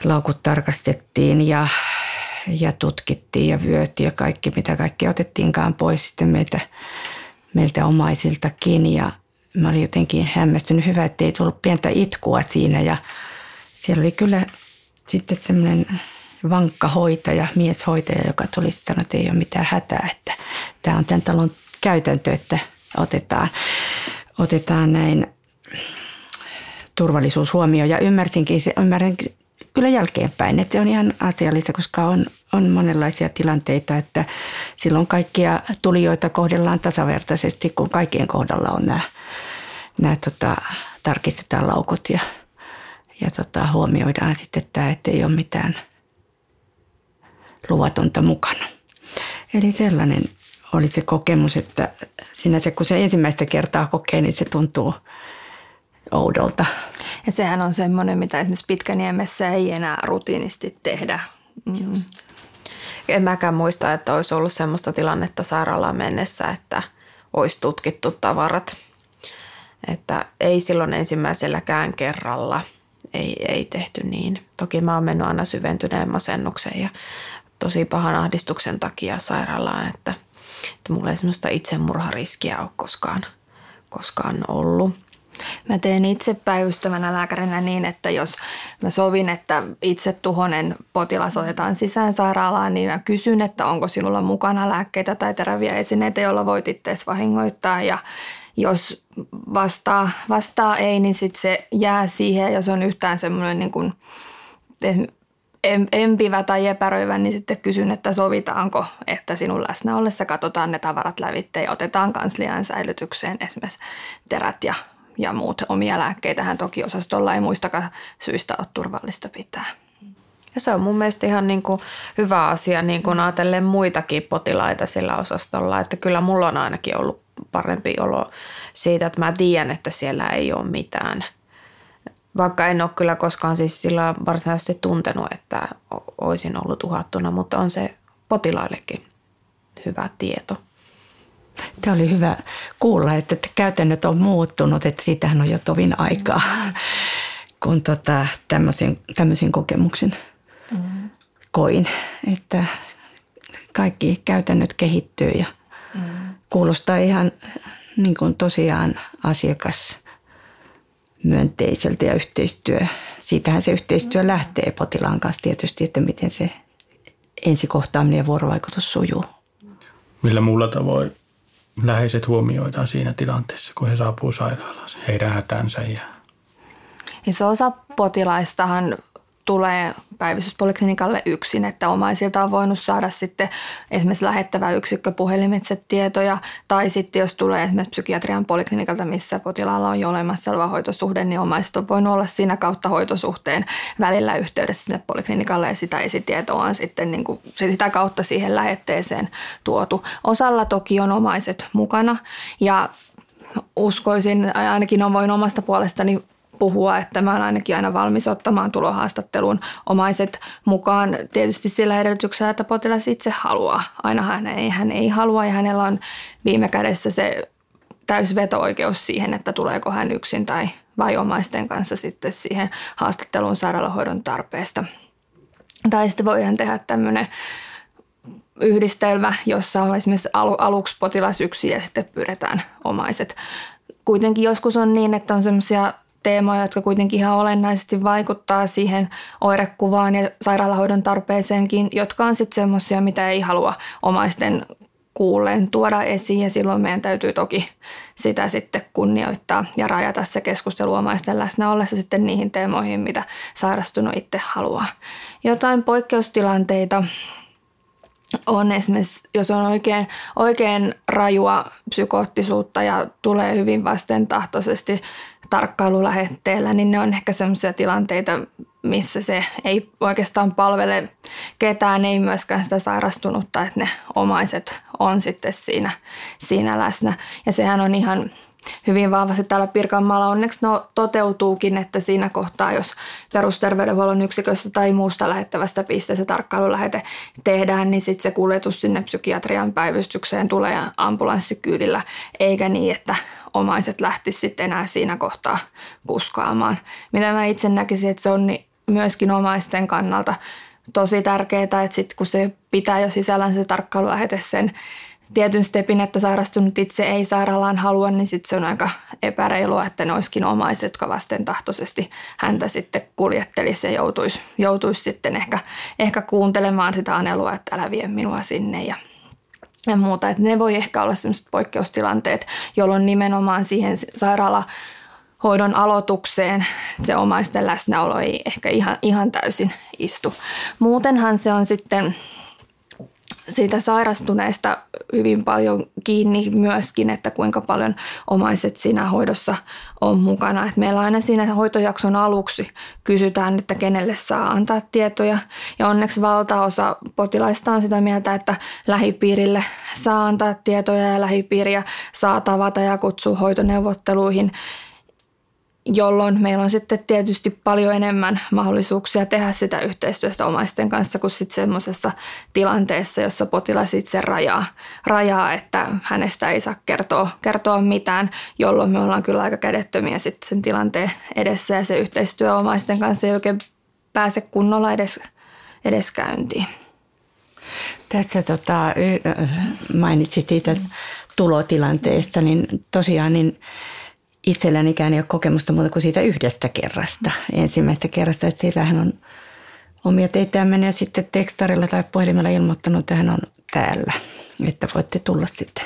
laukut tarkastettiin ja tutkittiin ja vyöt ja kaikki, mitä kaikki otettiinkaan pois sitten meiltä omaisiltakin. Ja mä olin jotenkin hämmästynyt, hyvä, että ei tullut pientä itkua siinä. Ja siellä oli kyllä sitten semmoinen vankka hoitaja, mieshoitaja, joka tuli sanoa, että ei ole mitään hätää, että tämä on tämän talon käytäntö, että otetaan näin turvallisuus huomioon. Ja ymmärränkin kyllä jälkeenpäin, että se on ihan asiallista, koska on monenlaisia tilanteita, että silloin kaikkia tulijoita kohdellaan tasavertaisesti, kun kaikkien kohdalla on nämä tarkistetaan laukut ja huomioidaan sitten tämä, että ei ole mitään luvatonta mukana. Eli sellainen oli se kokemus, että sinänsä kun se ensimmäistä kertaa kokee, niin se tuntuu oudolta. Ja sehän on semmoinen, mitä esimerkiksi Pitkäniemessä ei enää rutiinisti tehdä. Mm. En mäkään muista, että olisi ollut semmoista tilannetta sairaalaan mennessä, että olisi tutkittu tavarat. Että ei silloin ensimmäiselläkään kerralla ei tehty niin. Toki mä oon mennyt aina syventyneen masennuksen ja tosi pahan ahdistuksen takia sairaalaan, että mulla ei semmoista itsemurhariskiä ole koskaan ollut. Mä teen itse päivystävänä lääkärinä niin, että jos mä sovin, että itsetuhoinen potilas otetaan sisään sairaalaan, niin mä kysyn, että onko sinulla mukana lääkkeitä tai teräviä esineitä, joilla voit itseäsi vahingoittaa. Ja jos vastaa ei, niin sitten se jää siihen. Jos on yhtään semmoinen niin kuin empivä tai epäröivä, niin sitten kysyn, että sovitaanko, että sinun läsnä ollessa katsotaan ne tavarat lävitteen ja otetaan kansliaan säilytykseen esimerkiksi terät ja muut omia lääkkeitähän toki osastolla ei muistakaan syistä ole turvallista pitää. Ja se on mun mielestä ihan niin kuin hyvä asia niin kuin ajatellen muitakin potilaita sillä osastolla. Että kyllä mulla on ainakin ollut parempi olo siitä, että mä tiedän, että siellä ei ole mitään. Vaikka en ole kyllä koskaan siis sillä varsinaisesti tuntenut, että olisin ollut uhattuna, mutta on se potilaillekin hyvä tieto. Tämä oli hyvä kuulla, että käytännöt on muuttunut, että siitähän on jo tovin aikaa, kun tämmöisen kokemuksen koin. Että kaikki käytännöt kehittyy ja kuulostaa ihan niin kuin tosiaan asiakasmyönteiseltä ja yhteistyö. Siitähän se yhteistyö lähtee potilaan kanssa tietysti, että miten se ensikohtaaminen ja vuorovaikutus sujuu. Millä muulla tavoin läheiset huomioidaan siinä tilanteessa, kun he saapuu sairaalaan, heidän hätänsä ja se osa potilaistahan tulee päivystyspoliklinikalle yksin, että omaisilta on voinut saada sitten esimerkiksi lähettävä yksikkö puhelimitse tietoja, tai sitten jos tulee esimerkiksi psykiatrian poliklinikalta, missä potilaalla on jo olemassa oleva hoitosuhde, niin omaiset on voinut olla siinä kautta hoitosuhteen välillä yhteydessä sinne poliklinikalle, ja sitä esitietoa on sitten niin kuin sitä kautta siihen lähetteeseen tuotu. Osalla toki on omaiset mukana, ja uskoisin, ainakin voin omasta puolestani puhua, että mä olen ainakin aina valmis ottamaan tulohaastatteluun omaiset mukaan tietysti sillä edellytyksellä, että potilas itse haluaa. Aina hän ei halua ja hänellä on viime kädessä se täysi veto-oikeus siihen, että tuleeko hän yksin tai vai omaisten kanssa sitten siihen haastatteluun sairaalahoidon tarpeesta. Tai sitten voidaan tehdä tämmöinen yhdistelmä, jossa on esimerkiksi aluksi potilas yksin ja sitten pyydetään omaiset. Kuitenkin joskus on niin, että on semmoisia teemoja, jotka kuitenkin ihan olennaisesti vaikuttaa siihen oirekuvaan ja sairaalahoidon tarpeeseenkin, jotka on sitten semmoisia, mitä ei halua omaisten kuulleen tuoda esiin ja silloin meidän täytyy toki sitä sitten kunnioittaa ja rajata se keskustelu omaisten läsnä ollessa sitten niihin teemoihin, mitä sairastunut itse haluaa. Jotain poikkeustilanteita on esimerkiksi, jos on oikein rajua psykoottisuutta ja tulee hyvin vastentahtoisesti tarkkailulähetteellä, niin ne on ehkä semmoisia tilanteita, missä se ei oikeastaan palvele ketään, ei myöskään sitä sairastunutta, että ne omaiset on sitten siinä läsnä. Ja sehän on ihan hyvin vahvasti täällä Pirkanmaalla onneksi toteutuukin, että siinä kohtaa, jos perusterveydenhuollon yksikössä tai muusta lähettävästä pisteessä tarkkailulähete tehdään, niin sitten se kuljetus sinne psykiatrian päivystykseen tulee ambulanssikyydillä, eikä niin, että omaiset lähtisivät sitten enää siinä kohtaa kuskaamaan. Mitä mä itse näkisin, että se on myöskin omaisten kannalta tosi tärkeää, että sitten kun se pitää jo sisällään se tarkkailulähete sen tietyn stepin, että sairastunut itse ei sairaalaan halua, niin sitten se on aika epäreilua, että ne olisikin omaiset, jotka vastentahtoisesti häntä sitten kuljettelisi ja joutuisi sitten ehkä kuuntelemaan sitä anelua, että älä vie minua sinne ja muuta. Et ne voi ehkä olla sellaiset poikkeustilanteet, jolloin nimenomaan siihen sairaalahoidon aloitukseen se omaisten läsnäolo ei ehkä ihan täysin istu. Muutenhan se on sitten siitä sairastuneista hyvin paljon kiinni myöskin, että kuinka paljon omaiset siinä hoidossa on mukana. Et meillä aina siinä hoitojakson aluksi kysytään, että kenelle saa antaa tietoja. Ja onneksi valtaosa potilaista on sitä mieltä, että lähipiirille saa antaa tietoja ja lähipiiriä saa tavata ja kutsua hoitoneuvotteluihin, jolloin meillä on sitten tietysti paljon enemmän mahdollisuuksia tehdä sitä yhteistyöstä omaisten kanssa kuin sitten semmoisessa tilanteessa, jossa potilas itse rajaa, että hänestä ei saa kertoa mitään, jolloin me ollaan kyllä aika kädettömiä sitten sen tilanteen edessä ja se yhteistyö omaisten kanssa ei oikein pääse kunnolla edes käyntiin. Tässä mainitsit siitä tulotilanteesta, niin tosiaan itsellänikään ei ole kokemusta muuta kuin siitä yhdestä kerrasta, ensimmäistä kerrasta, että sillähän on omia teitään mennyt ja sitten tekstarilla tai puhelimella ilmoittanut, että hän on täällä, että voitte tulla sitten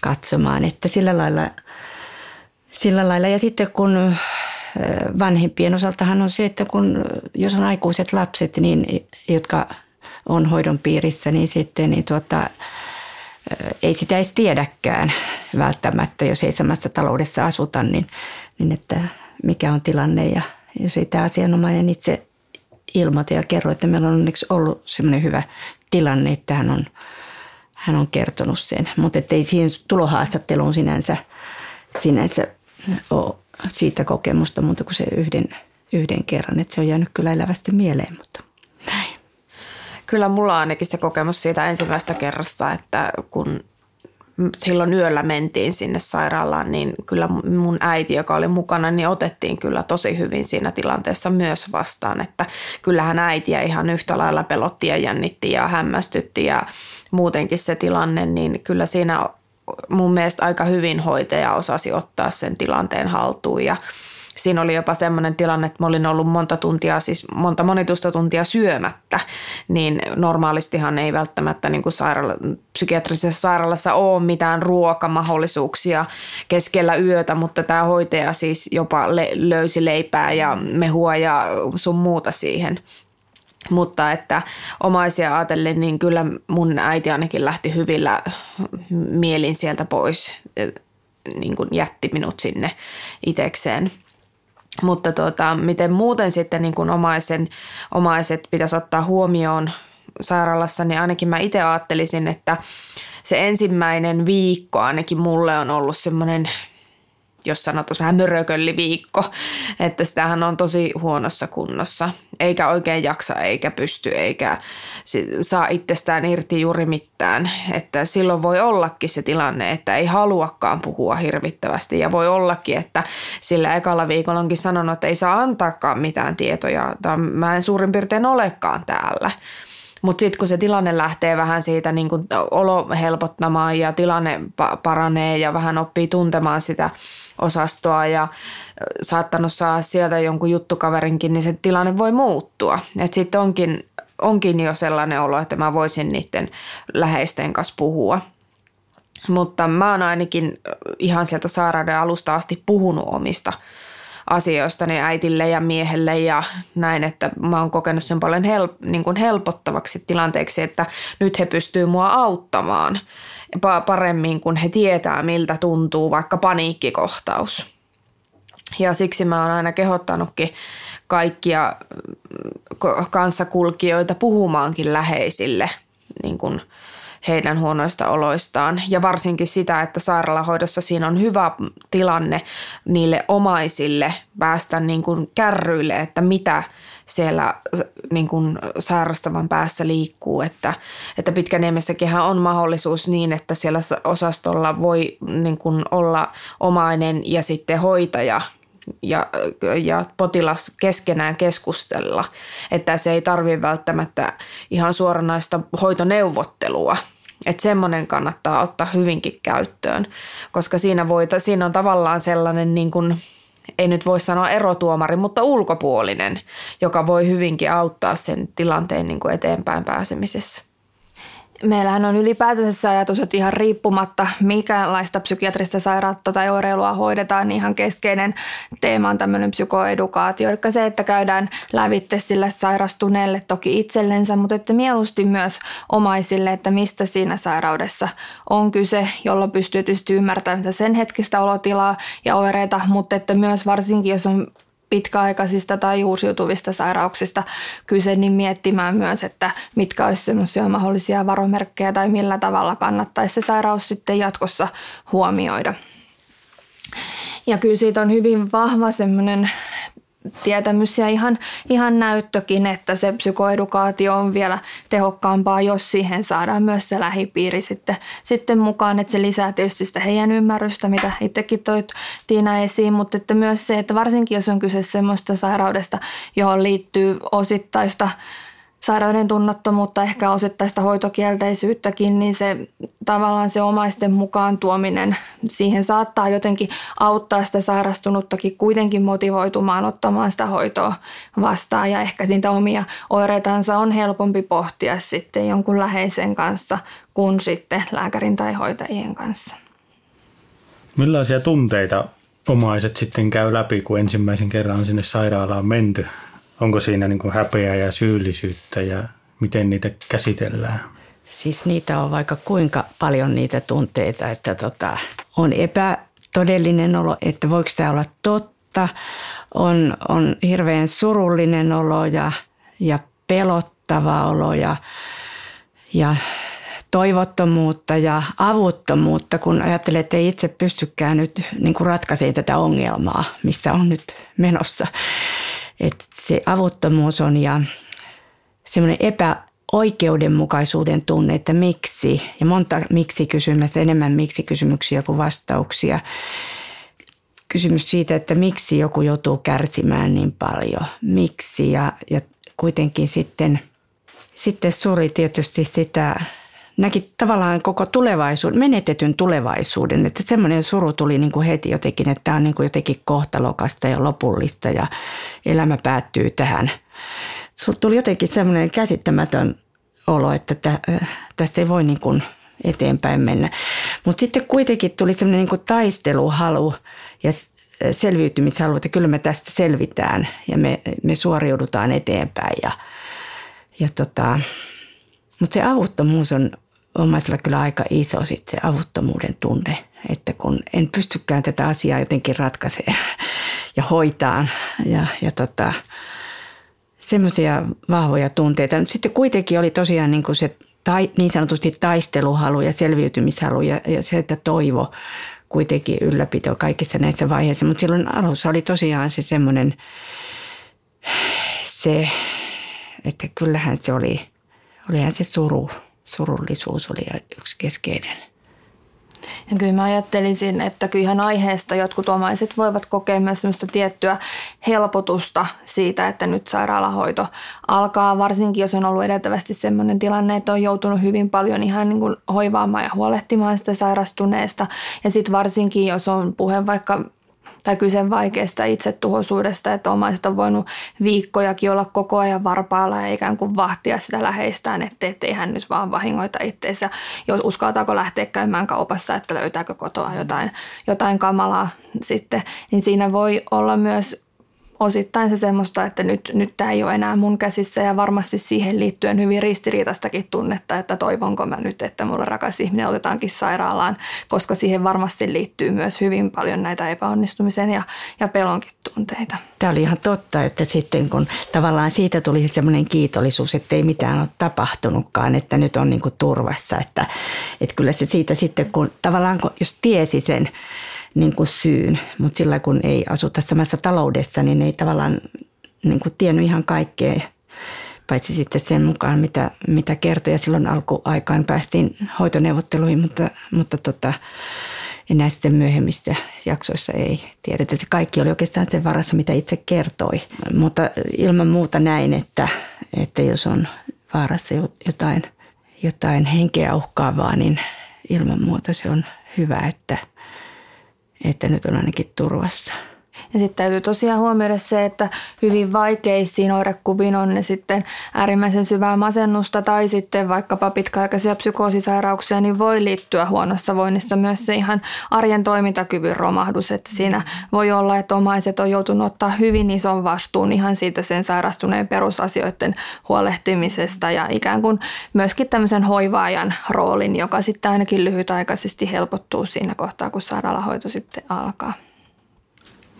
katsomaan, että sillä lailla. Ja sitten kun vanhempien osaltahan on se, että jos on aikuiset lapset, niin, jotka on hoidon piirissä, niin sitten ei sitä edes tiedäkään välttämättä, jos ei samassa taloudessa asuta, niin että mikä on tilanne. Ja jos ei tämä asianomainen itse ilmoita ja kerro, että meillä on onneksi ollut semmoinen hyvä tilanne, että hän on kertonut sen. Mutta ei siihen tulohaastatteluun sinänsä ole siitä kokemusta muuta kuin se yhden kerran. Että se on jäänyt kyllä elävästi mieleen, mutta näin. Kyllä mulla ainakin se kokemus siitä ensimmäistä kerrasta, että kun silloin yöllä mentiin sinne sairaalaan, niin kyllä mun äiti, joka oli mukana, niin otettiin kyllä tosi hyvin siinä tilanteessa myös vastaan, että kyllähän äitiä ihan yhtä lailla pelotti ja jännitti ja hämmästytti ja muutenkin se tilanne, niin kyllä siinä mun mielestä aika hyvin hoitaja osasi ottaa sen tilanteen haltuun ja siinä oli jopa semmoinen tilanne, että mä olin ollut monta monitusta tuntia syömättä, niin normaalistihan ei välttämättä niin kuin psykiatrisessa sairaalassa ole mitään ruokamahdollisuuksia keskellä yötä, mutta tämä hoitaja siis jopa löysi leipää ja mehua ja sun muuta siihen. Mutta että omaisia ajatellen, niin kyllä mun äiti ainakin lähti hyvillä mielin sieltä pois, niin kuin jätti minut sinne itekseen. Mutta miten muuten sitten niin kun omaiset pitäisi ottaa huomioon sairaalassa, niin ainakin mä itse ajattelisin, että se ensimmäinen viikko ainakin mulle on ollut semmoinen, jos sanotaan vähän mörökölliviikko, että sitähän on tosi huonossa kunnossa, eikä oikein jaksa, eikä pysty, eikä saa itsestään irti juuri mitään. Että silloin voi ollakin se tilanne, että ei haluakaan puhua hirvittävästi ja voi ollakin, että sillä ekalla viikolla onkin sanonut, että ei saa antaakaan mitään tietoja, tai mä en suurin piirtein olekaan täällä. Mutta sitten kun se tilanne lähtee vähän siitä niin kun olo helpottamaan ja tilanne paranee ja vähän oppii tuntemaan sitä osastoa ja saattanut saada sieltä jonkun juttukaverinkin, niin se tilanne voi muuttua. Et sitten onkin jo sellainen olo, että mä voisin niiden läheisten kanssa puhua. Mutta mä oon ainakin ihan sieltä sairauden alusta asti puhunut omista asioista niin äitille ja miehelle ja näin, että mä oon kokenut sen paljon helpottavaksi tilanteeksi, että nyt he pystyy mua auttamaan paremmin, kun he tietää, miltä tuntuu vaikka paniikkikohtaus. Ja siksi mä oon aina kehottanutkin kaikkia kanssakulkijoita puhumaankin läheisille niin kuin heidän huonoista oloistaan. Ja varsinkin sitä, että sairaalahoidossa siinä on hyvä tilanne niille omaisille päästä niin kuin kärryille, että mitä siellä niin kuin sairastavan päässä liikkuu. Että Pitkäniemessäkinhän on mahdollisuus niin, että siellä osastolla voi niin kuin olla omainen ja sitten hoitaja ja potilas keskenään keskustella. Että se ei tarvitse välttämättä ihan suoranaista hoitoneuvottelua. Että semmoinen kannattaa ottaa hyvinkin käyttöön, koska siinä on tavallaan sellainen niin kuin, ei nyt voi sanoa erotuomari, mutta ulkopuolinen, joka voi hyvinkin auttaa sen tilanteen niin kuin eteenpäin pääsemisessä. Meillähän on ylipäätänsä ajatus, että ihan riippumatta mikäänlaista psykiatrista sairautta tai oireilua hoidetaan, niin ihan keskeinen teema on tämmöinen psykoedukaatio. Eli se, että käydään lävitse sille sairastuneelle toki itsellensä, mutta että mieluusti myös omaisille, että mistä siinä sairaudessa on kyse, jolloin pystyy tietysti ymmärtämään sen hetkistä olotilaa ja oireita, mutta että myös varsinkin, jos on pitkäaikaisista tai uusiutuvista sairauksista kyse, niin miettimään myös, että mitkä olisi semmoisia mahdollisia varomerkkejä tai millä tavalla kannattaisi se sairaus sitten jatkossa huomioida. Ja kyllä siitä on hyvin vahva semmoinen tietämys ja ihan näyttökin, että se psykoedukaatio on vielä tehokkaampaa, jos siihen saadaan myös se lähipiiri sitten mukaan, että se lisää tietysti sitä heidän ymmärrystä, mitä itsekin toit Tiina esiin, mutta että myös se, että varsinkin jos on kyse semmoista sairaudesta, johon liittyy osittaista sairauden tunnottomuutta, ehkä osittaista hoitokielteisyyttäkin, niin se tavallaan se omaisten mukaan tuominen siihen saattaa jotenkin auttaa sitä sairastunuttakin kuitenkin motivoitumaan ottamaan sitä hoitoa vastaan. Ja ehkä siitä omia oireitansa on helpompi pohtia sitten jonkun läheisen kanssa kuin sitten lääkärin tai hoitajien kanssa. Millaisia tunteita omaiset sitten käy läpi, kun ensimmäisen kerran sinne sairaalaan menty? Onko siinä niin kuin häpeää ja syyllisyyttä ja miten niitä käsitellään? Siis niitä on vaikka kuinka paljon niitä tunteita, että on epätodellinen olo, että voiko tämä olla totta. On hirveän surullinen olo ja pelottava olo ja toivottomuutta ja avuttomuutta, kun ajattelee, että ei itse pystykään nyt niin kuin ratkaisemaan tätä ongelmaa, missä on nyt menossa. Että se avuttomuus on ja semmoinen epäoikeudenmukaisuuden tunne, että miksi. Ja monta miksi-kysymystä, enemmän miksi-kysymyksiä kuin vastauksia. Kysymys siitä, että miksi joku joutuu kärsimään niin paljon. Miksi ja kuitenkin sitten suri tietysti sitä, näki tavallaan koko tulevaisuuden, menetetyn tulevaisuuden. Että semmoinen suru tuli niin kuin heti jotenkin, että tämä on niin kuin jotenkin kohtalokasta ja lopullista ja elämä päättyy tähän. Sulla tuli jotenkin semmoinen käsittämätön olo, että tässä ei voi niin kuin eteenpäin mennä. Mutta sitten kuitenkin tuli semmoinen niin kuin taisteluhalu ja selviytymishalu, että kyllä me tästä selvitään ja me suoriudutaan eteenpäin ja mutta se avuttomuus on omaisella kyllä aika iso sitten se avuttomuuden tunne, että kun en pystykään tätä asiaa jotenkin ratkaisemaan ja hoitaan ja semmoisia vahvoja tunteita. Sitten kuitenkin oli tosiaan niin kuin se niin sanotusti taisteluhalu ja selviytymishalu ja se, että toivo kuitenkin ylläpito kaikissa näissä vaiheissa. Mutta silloin alussa oli tosiaan se semmoinen, se, että kyllähän se oli. Olihan se surullisuus oli yksi keskeinen. Ja kyllä mä ajattelisin, että kyllähän aiheesta jotkut omaiset voivat kokea myös semmoista tiettyä helpotusta siitä, että nyt sairaalahoito alkaa. Varsinkin, jos on ollut edeltävästi semmoinen tilanne, että on joutunut hyvin paljon ihan niin kuin hoivaamaan ja huolehtimaan sitä sairastuneesta. Ja sitten varsinkin, jos on puhe vaikka tai kyse vaikeasta itsetuhoisuudesta, että omaiset on voinut viikkojakin olla koko ajan varpaalla ja ikään kuin vahtia sitä läheistään, ettei hän nyt vaan vahingoita itseensä. Jos uskaltaako lähteä käymään kaupassa, että löytääkö kotoa jotain kamalaa sitten, niin siinä voi olla myös osittain se semmoista, että nyt tämä ei ole enää mun käsissä ja varmasti siihen liittyen hyvin ristiriitastakin tunnetta, että toivonko mä nyt, että mulla rakas ihminen otetaankin sairaalaan, koska siihen varmasti liittyy myös hyvin paljon näitä epäonnistumisen ja pelonkin tunteita. Tämä oli ihan totta, että sitten kun tavallaan siitä tuli semmoinen kiitollisuus, että ei mitään ole tapahtunutkaan, että nyt on niin kuin turvassa, että kyllä se siitä sitten, kun tavallaan jos tiesi sen, niin kuin syyn, mutta sillä kun ei asuta samassa taloudessa, niin ei tavallaan niin kuin tiennyt ihan kaikkea, paitsi sitten sen mukaan, mitä kertoi. Ja silloin alkuaikaan päästiin hoitoneuvotteluihin, mutta enää sitten myöhemmissä jaksoissa ei tiedetä. Että kaikki oli oikeastaan sen varassa, mitä itse kertoi. Mutta ilman muuta näin, että jos on vaarassa jotain henkeä uhkaavaa, niin ilman muuta se on hyvä, että nyt on ainakin turvassa. Ja sitten täytyy tosiaan huomioida se, että hyvin vaikeisiin oirekuviin on ne sitten äärimmäisen syvää masennusta tai sitten vaikkapa pitkäaikaisia psykoosisairauksia, niin voi liittyä huonossa voinnissa myös se ihan arjen toimintakyvyn romahdus. Että siinä voi olla, että omaiset on joutunut ottaa hyvin ison vastuun ihan siitä sen sairastuneen perusasioiden huolehtimisesta ja ikään kuin myöskin tämmöisen hoivaajan roolin, joka sitten ainakin lyhytaikaisesti helpottuu siinä kohtaa, kun sairaalahoito sitten alkaa.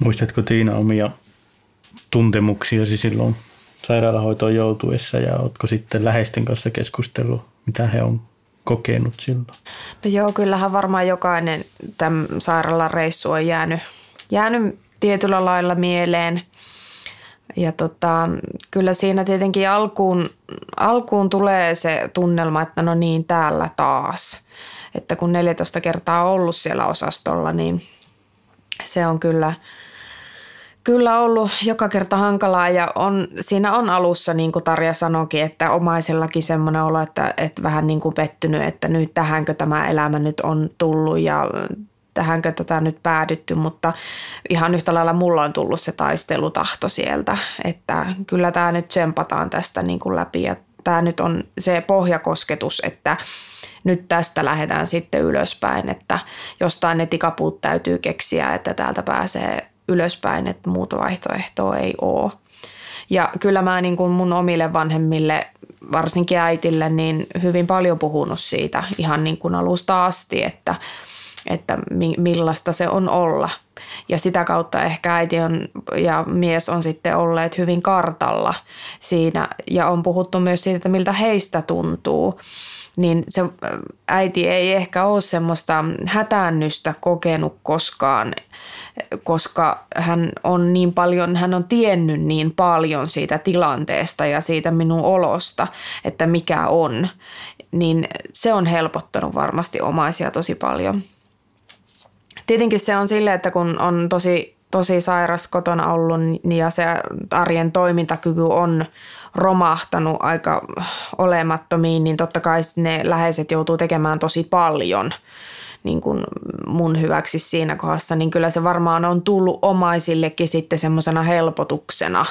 Muistatko Tiina omia tuntemuksiasi silloin sairaalahoitoon joutuessa ja oletko sitten läheisten kanssa keskustellut, mitä he on kokenut silloin? No joo, kyllähän varmaan jokainen tämän sairaalareissu on jäänyt tietyllä lailla mieleen. Ja kyllä siinä tietenkin alkuun tulee se tunnelma, että no niin, täällä taas. Että kun 14 kertaa on ollut siellä osastolla, niin se on kyllä ollut joka kerta hankalaa ja siinä on alussa, niin kuin Tarja sanoikin, että omaisellakin semmoinen olo, että vähän niin kuin pettynyt, että nyt tähänkö tämä elämä nyt on tullut ja tähänkö tätä nyt päädytty, mutta ihan yhtä lailla mulla on tullut se taistelutahto sieltä, että kyllä tämä nyt tsempataan tästä niin kuin läpi ja tämä nyt on se pohjakosketus, että nyt tästä lähdetään sitten ylöspäin, että jostain ne tikapuut täytyy keksiä, että täältä pääsee ylöspäin, että muuta vaihtoehtoa ei ole. Ja kyllä mä niin kuin mun omille vanhemmille, varsinkin äitille, niin hyvin paljon puhunut siitä ihan niin kuin alusta asti, että millaista se on olla. Ja sitä kautta ehkä äiti ja mies on sitten olleet hyvin kartalla siinä ja on puhuttu myös siitä, että miltä heistä tuntuu. Niin se äiti ei ehkä ole semmoista hätäännystä kokenut koskaan, koska hän on tiennyt niin paljon siitä tilanteesta ja siitä minun olosta, että mikä on. Niin se on helpottanut varmasti omaisia tosi paljon. Tietenkin se on silleen, että kun on tosi sairas kotona ollut ja se arjen toimintakyky on romahtanut aika olemattomiin, niin totta kai ne läheiset joutuu tekemään tosi paljon niin kuin mun hyväksi siinä kohdassa, niin kyllä se varmaan on tullut omaisillekin sitten semmoisena helpotuksena,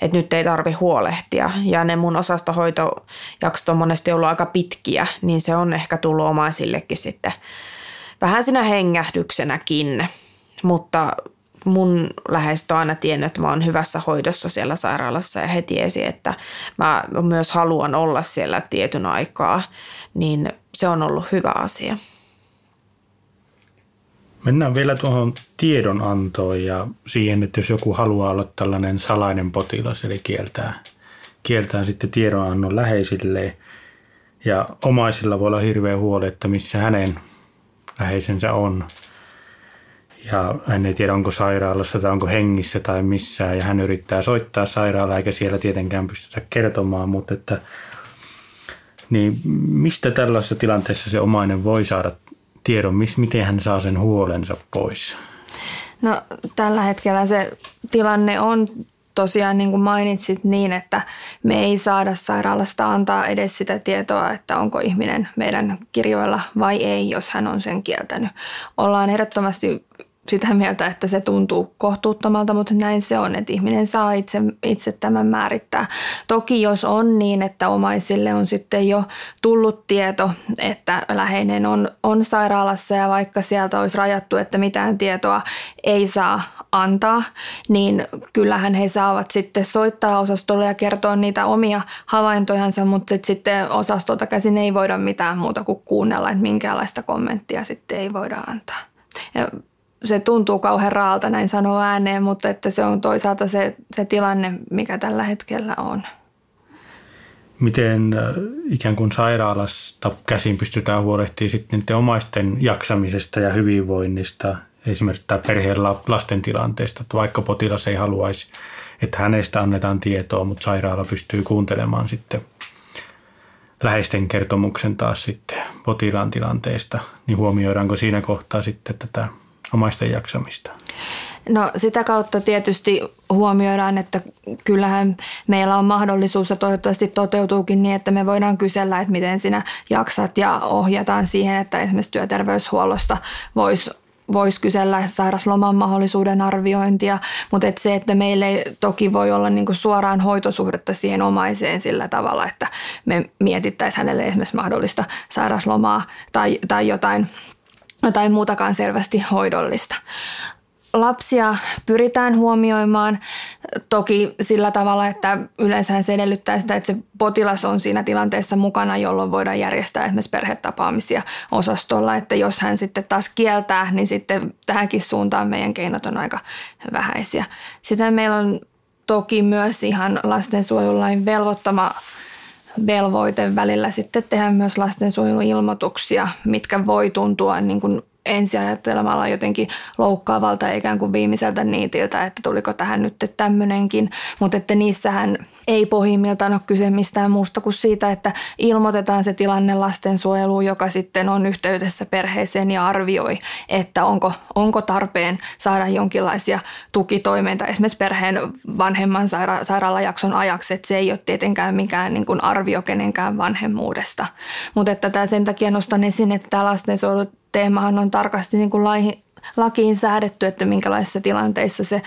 että nyt ei tarvi huolehtia. Ja ne mun osastohoitojaksot on monesti ollut aika pitkiä, niin se on ehkä tullut omaisillekin sitten vähän siinä hengähdyksenäkin, mutta mun läheistä on aina tiennyt, että mä oon hyvässä hoidossa siellä sairaalassa ja he tiesi, että mä myös haluan olla siellä tietyn aikaa, niin se on ollut hyvä asia. Mennään vielä tuohon tiedonantoon ja siihen, että jos joku haluaa olla tällainen salainen potilas, eli kieltää sitten tiedonannon läheisilleen ja omaisilla voi olla hirveä huoli, että missä hänen läheisensä on. Ja hän ei tiedä, onko sairaalassa tai onko hengissä tai missään. Ja hän yrittää soittaa sairaalaa, eikä siellä tietenkään pystytä kertomaan. Mutta että, niin mistä tällaisessa tilanteessa se omainen voi saada tiedon? Miten hän saa sen huolensa pois? No tällä hetkellä se tilanne on tosiaan niin kuin mainitsit niin, että me ei saada sairaalasta antaa edes sitä tietoa, että onko ihminen meidän kirjoilla vai ei, jos hän on sen kieltänyt. Ollaan ehdottomasti sitä mieltä, että se tuntuu kohtuuttomalta, mutta näin se on, että ihminen saa itse tämän määrittää. Toki jos on niin, että omaisille on sitten jo tullut tieto, että läheinen on sairaalassa ja vaikka sieltä olisi rajattu, että mitään tietoa ei saa antaa, niin kyllähän he saavat sitten soittaa osastolle ja kertoa niitä omia havaintojansa, mutta sitten osastolta käsin ei voida mitään muuta kuin kuunnella, että minkäänlaista kommenttia sitten ei voida antaa. Ja se tuntuu kauhean raalta näin sanoa ääneen, mutta että se on toisaalta se tilanne, mikä tällä hetkellä on. Miten ikään kuin sairaalasta käsin pystytään huolehtimaan sitten niiden omaisten jaksamisesta ja hyvinvoinnista, esimerkiksi perheen lasten tilanteesta, että vaikka potilas ei haluaisi, että hänestä annetaan tietoa, mutta sairaala pystyy kuuntelemaan sitten läheisten kertomuksen taas sitten potilaan tilanteesta, niin huomioidaanko siinä kohtaa sitten tätä omaisten jaksamista? No sitä kautta tietysti huomioidaan, että kyllähän meillä on mahdollisuus ja toivottavasti toteutuukin niin, että me voidaan kysellä, että miten sinä jaksat ja ohjataan siihen, että esimerkiksi työterveyshuollosta voisi kysellä sairasloman mahdollisuuden arviointia, mutta et se, että meillä ei toki voi olla niinku suoraan hoitosuhdetta siihen omaiseen sillä tavalla, että me mietittäisiin hänelle esimerkiksi mahdollista sairaslomaa tai jotain muutakaan selvästi hoidollista. Lapsia pyritään huomioimaan toki sillä tavalla, että yleensä se edellyttää sitä, että se potilas on siinä tilanteessa mukana, jolloin voidaan järjestää esimerkiksi perhetapaamisia osastolla, että jos hän sitten taas kieltää, niin sitten tähänkin suuntaan meidän keinot on aika vähäisiä. Sitten meillä on toki myös ihan lastensuojelulain velvoittama velvoite välillä sitten tehdä myös lastensuojeluilmoituksia, mitkä voi tuntua niin kuin ensiajattelemalla jotenkin loukkaavalta ja ikään kuin viimeiseltä niitiltä, että tuliko tähän nyt tämmöinenkin. Mutta että niissähän ei pohjimmiltaan ole kyse mistään muusta kuin siitä, että ilmoitetaan se tilanne lastensuojeluun, joka sitten on yhteydessä perheeseen ja arvioi, että onko tarpeen saada jonkinlaisia tukitoimeita esimerkiksi perheen vanhemman sairaalajakson ajaksi, että se ei ole tietenkään mikään niin kuin arvio kenenkään vanhemmuudesta. Mutta että tämä sen takia nostan esiin, että tämä lastensuojeluteemahan on tarkasti niin kuin lakiin säädetty, että minkälaisissa tilanteissa se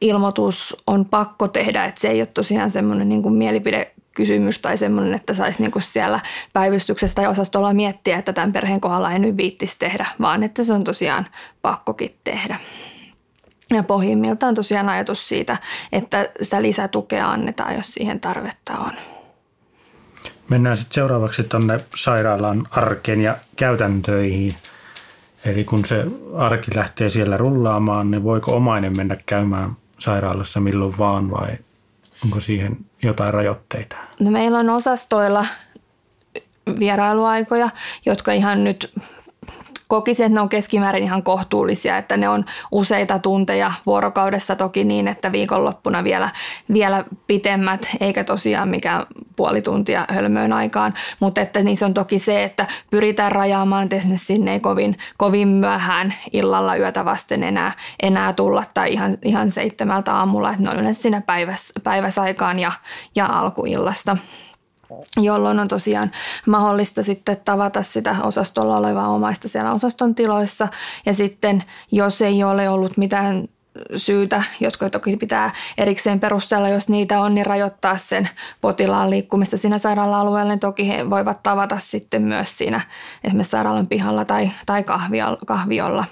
ilmoitus on pakko tehdä. Että se ei ole tosiaan semmoinen niin kuin mielipidekysymys tai semmoinen, että saisi niin kuin siellä päivystyksessä tai osastolla miettiä, että tämän perheen kohdalla ei nyt viittisi tehdä, vaan että se on tosiaan pakkokin tehdä. Ja pohjimmiltaan on tosiaan ajatus siitä, että sitä lisätukea annetaan, jos siihen tarvetta on. Mennään sitten seuraavaksi tuonne sairaalan arkeen ja käytäntöihin. Eli kun se arki lähtee siellä rullaamaan, niin voiko omainen mennä käymään sairaalassa milloin vaan vai onko siihen jotain rajoitteita? No meillä on osastoilla vierailuaikoja, jotka ihan nyt kokisin, että ne on keskimäärin ihan kohtuullisia, että ne on useita tunteja vuorokaudessa toki niin, että viikonloppuna vielä pitemmät, eikä tosiaan mikään puoli tuntia hölmöön aikaan, mutta että niissä on toki se, että pyritään rajaamaan, että esimerkiksi sinne ei kovin myöhään illalla yötä vasten enää tulla tai ihan 7 aamulla, että ne on yleensä siinä päiväsaikaan ja alkuillasta, jolloin on tosiaan mahdollista sitten tavata sitä osastolla olevaa omaista siellä osaston tiloissa. Ja sitten jos ei ole ollut mitään syytä, jotka toki pitää erikseen perusteella, jos niitä on, niin rajoittaa sen potilaan liikkumista siinä sairaala-alueella, niin toki he voivat tavata sitten myös siinä esimerkiksi sairaalan pihalla tai kahviolla.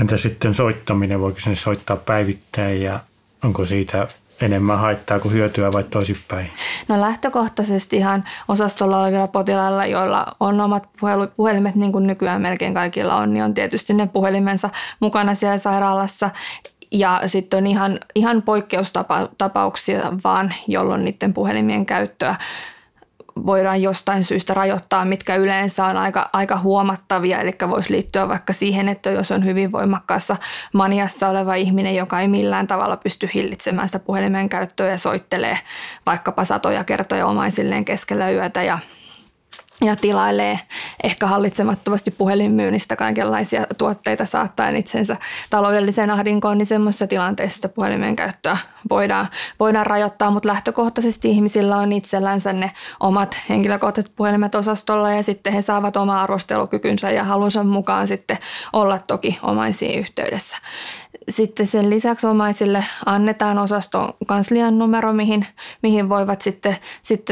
Entä sitten soittaminen? Voiko sen soittaa päivittäin ja onko siitä enemmän haittaa kuin hyötyä vai toisinpäin? No lähtökohtaisesti ihan osastolla olevilla potilailla, joilla on omat puhelimet, niin kuin nykyään melkein kaikilla on, niin on tietysti ne puhelimensa mukana siellä sairaalassa. Ja sitten on ihan poikkeustapauksia vaan, jolloin niiden puhelimien käyttöä voidaan jostain syystä rajoittaa, mitkä yleensä on aika huomattavia, eli voisi liittyä vaikka siihen, että jos on hyvin voimakkaassa maniassa oleva ihminen, joka ei millään tavalla pysty hillitsemään sitä puhelimen käyttöä ja soittelee vaikkapa satoja kertoja omaisilleen keskellä yötä ja tilailee ehkä hallitsemattomasti puhelinmyynnistä kaikenlaisia tuotteita saattaen itsensä taloudelliseen ahdinkoon, niin semmoisessa tilanteessa puhelimen käyttöä voidaan rajoittaa, mutta lähtökohtaisesti ihmisillä on itsellänsä ne omat henkilökohtaiset puhelimet osastolla ja sitten he saavat oma arvostelukykynsä ja halunsa mukaan sitten olla toki omaisiin yhteydessä. Sitten sen lisäksi omaisille annetaan osaston kanslian numero, mihin voivat sitten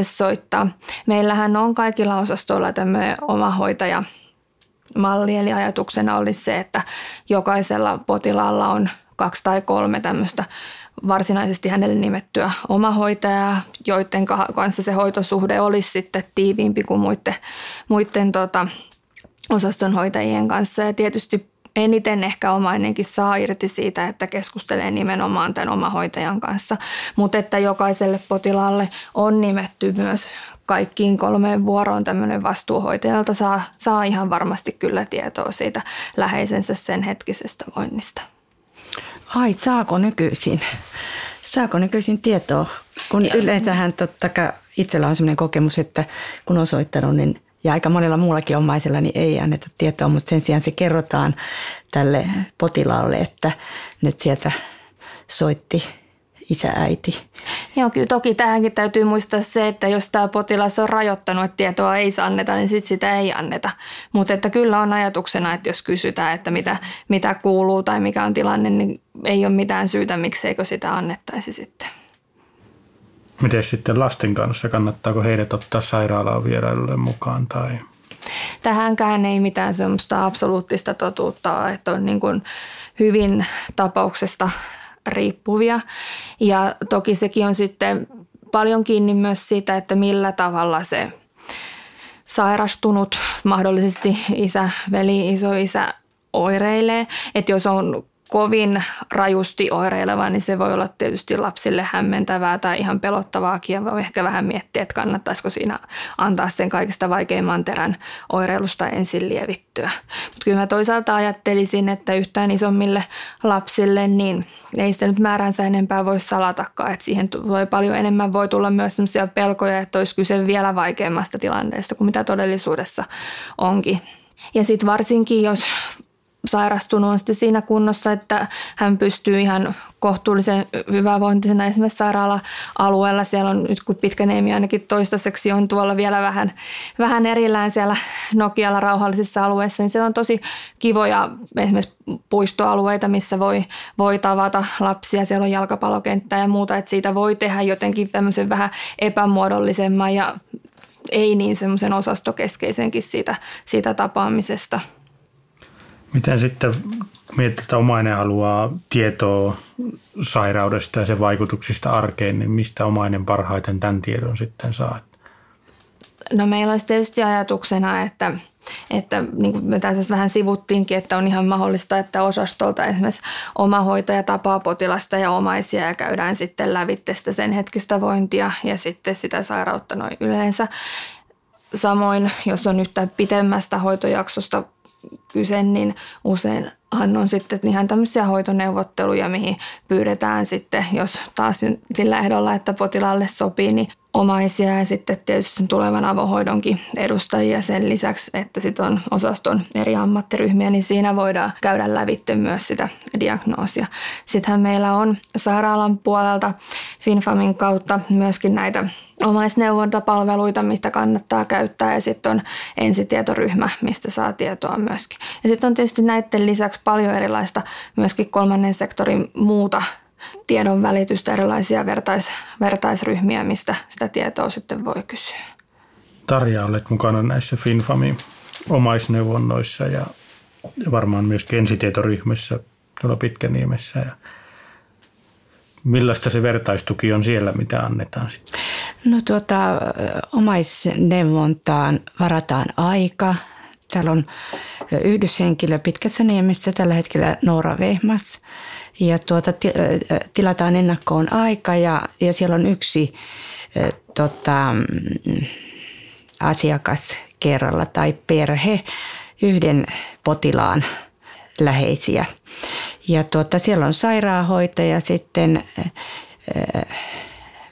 soittaa. Meillähän on kaikilla osastoilla tämmöinen omahoitajamalli, eli ajatuksena olisi se, että jokaisella potilaalla on 2 tai 3 tämmöistä varsinaisesti hänelle nimettyä omahoitajaa, joiden kanssa se hoitosuhde olisi sitten tiiviimpi kuin muiden osastonhoitajien kanssa. Ja tietysti eniten ehkä omainenkin saa irti siitä, että keskustelee nimenomaan tämän omahoitajan kanssa, mutta että jokaiselle potilaalle on nimetty myös kaikkiin 3 vuoroon tämmöinen vastuuhoitajalta saa ihan varmasti kyllä tietoa siitä läheisensä sen hetkisestä voinnista. Ai, saako nykyisin tietoa? Kun yleensähän totta kai itsellä on semmoinen kokemus, että kun on soittanut, niin ja aika monella muullakin omaisella, niin ei anneta tietoa, mutta sen sijaan se kerrotaan tälle potilaalle, että nyt sieltä soitti isä, äiti. Joo, kyllä toki tähänkin täytyy muistaa se, että jos tämä potilas on rajoittanut, että tietoa ei anneta, niin sitten sitä ei anneta. Mutta että kyllä on ajatuksena, että jos kysytään, että mitä kuuluu tai mikä on tilanne, niin ei ole mitään syytä, mikseikö sitä annettaisi sitten. Miten sitten lasten kanssa? Kannattaako heidät ottaa sairaalaan vierailulle mukaan tai? Tähänkään ei mitään semmoista absoluuttista totuutta, että on niin kuin hyvin tapauksesta riippuvia. Ja toki sekin on sitten paljon kiinni myös siitä, että millä tavalla se sairastunut, mahdollisesti isä, veli, isoisä oireilee. Että jos on kovin rajusti oireileva, niin se voi olla tietysti lapsille hämmentävää tai ihan pelottavaakin. Ja voi ehkä vähän miettiä, että kannattaisiko siinä antaa sen kaikista vaikeimman terän oireilusta ensin lievittyä. Mutta kyllä mä toisaalta ajattelisin, että yhtään isommille lapsille, niin ei sitä nyt määränsä enempää voi salatakaan. Että siihen voi paljon enemmän voi tulla myös sellaisia pelkoja, että olisi kyse vielä vaikeimmasta tilanteesta kuin mitä todellisuudessa onkin. Ja sitten varsinkin, jos sairastunut on sitten siinä kunnossa, että hän pystyy ihan kohtuullisen hyvävointisena esimerkiksi sairaala-alueella. Siellä on nyt, kun Pitkäniemi ainakin toistaiseksi on tuolla vielä vähän erillään siellä Nokialla rauhallisissa alueissa, niin siellä on tosi kivoja esimerkiksi puistoalueita, missä voi tavata lapsia. Siellä on jalkapallokenttää ja muuta, että siitä voi tehdä jotenkin tämmöisen vähän epämuodollisemman ja ei niin semmoisen osastokeskeisenkin siitä tapaamisesta. Miten sitten mietitään, että omainen haluaa tietoa sairaudesta ja sen vaikutuksista arkeen, niin mistä omainen parhaiten tämän tiedon sitten saa? No meillä olisi tietysti ajatuksena, että niin kuin me tässä vähän sivuttiinkin, että on ihan mahdollista, että osastolta esimerkiksi omahoitaja tapaa potilasta ja omaisia ja käydään sitten lävittestä sen hetkistä vointia ja sitten sitä sairautta noin yleensä. Samoin, jos on yhtään pitemmästä hoitojaksosta kyse, niin useinhan on sitten ihan tämmöisiä hoitoneuvotteluja, mihin pyydetään sitten, jos taas sillä ehdolla, että potilaalle sopii, niin omaisia ja sitten tietysti sen tulevan avohoidonkin edustajia sen lisäksi, että sitten on osaston eri ammattiryhmiä, niin siinä voidaan käydä lävitse myös sitä diagnoosia. Sittenhän meillä on sairaalan puolelta FinFamin kautta myöskin näitä omaisneuvontapalveluita, mistä kannattaa käyttää ja sitten on ensitietoryhmä, mistä saa tietoa myöskin. Ja sitten on tietysti näiden lisäksi paljon erilaista myöskin kolmannen sektorin muuta tiedon välitystä, erilaisia vertaisryhmiä, mistä sitä tietoa sitten voi kysyä. Tarja, olet mukana näissä FinFamin omaisneuvonnoissa ja varmaan myöskin ensitietoryhmässä tuolla Pitkäniemessä. Ja millaista se vertaistuki on siellä, mitä annetaan sitten? No omaisneuvontaan varataan aika. Täällä on yhdyshenkilö Pitkässä Niemessä tällä hetkellä Noora Vehmäs. Ja tilataan ennakkoon aika ja siellä on yksi asiakas kerralla tai perhe yhden potilaan läheisiä. Ja siellä on sairaanhoitaja, sitten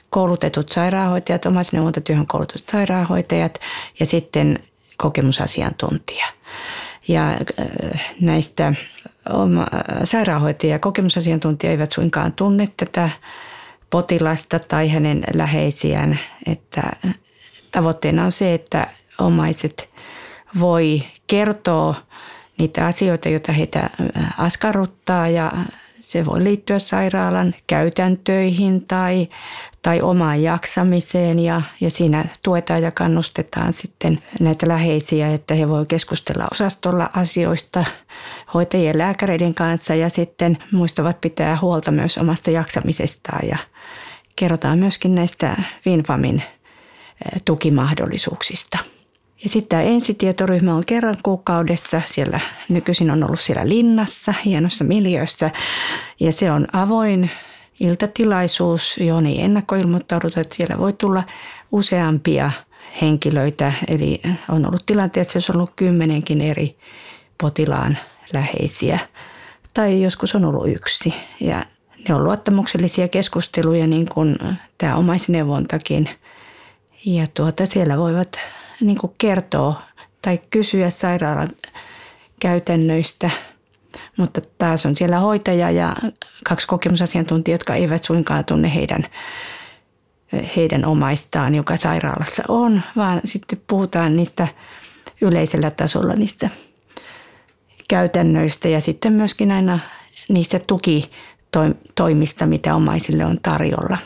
koulutetut sairaanhoitajat, omaisneuvontatyöhön koulutetut sairaanhoitajat ja sitten kokemusasiantuntija. Ja näistä sairaanhoitaja ja kokemusasiantuntija eivät suinkaan tunne tätä potilasta tai hänen läheisiään. Että tavoitteena on se, että omaiset voi kertoa niitä asioita, joita heitä askarruttaa ja Se voi liittyä sairaalan käytäntöihin tai omaan jaksamiseen ja siinä tuetaan ja kannustetaan sitten näitä läheisiä, että he voi keskustella osastolla asioista hoitajien lääkäreiden kanssa ja sitten muistavat pitää huolta myös omasta jaksamisestaan ja kerrotaan myöskin näistä FinFamin tukimahdollisuuksista. Ja sitten tämä ensitietoryhmä on kerran kuukaudessa, siellä nykyisin on ollut siellä linnassa, hienossa miljöössä, ja se on avoin iltatilaisuus, johon ei ennakkoilmoittauduta, että siellä voi tulla useampia henkilöitä, eli on ollut tilanteessa, jos on ollut 10 eri potilaan läheisiä, tai joskus on ollut 1, ja ne on luottamuksellisia keskusteluja, niin kuin tämä omaisneuvontakin, ja siellä voivat niin kuin kertoo tai kysyä sairaalan käytännöistä, mutta taas on siellä hoitaja ja 2 kokemusasiantuntijaa, jotka eivät suinkaan tunne heidän omaistaan, joka sairaalassa on, vaan sitten puhutaan niistä yleisellä tasolla niistä käytännöistä ja sitten myöskin aina niistä tukitoimista, mitä omaisille on tarjolla.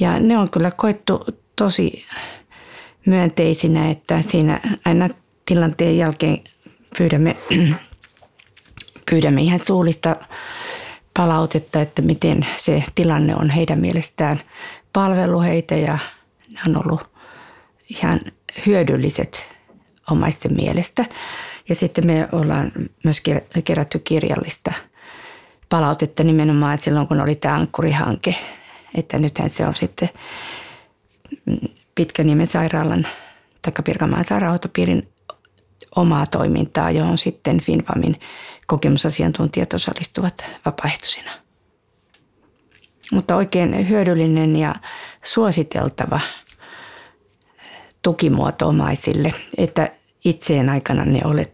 Ja ne on kyllä koettu tosi myönteisinä, että siinä aina tilanteen jälkeen pyydämme ihan suullista palautetta, että miten se tilanne on heidän mielestään palvellut heitä ja ne on ollut ihan hyödylliset omaisten mielestä. Ja sitten me ollaan myös kerätty kirjallista palautetta nimenomaan silloin, kun oli tämä Ankkuri-hanke, että nythän se on sitten Pitkäniemen sairaalan tai Pirkanmaan sairaanhoitopiirin omaa toimintaa, johon sitten FinFamin kokemusasiantuntijat osallistuvat vapaaehtoisina. Mutta oikein hyödyllinen ja suositeltava tukimuoto omaisille, että itse en aikana ne ole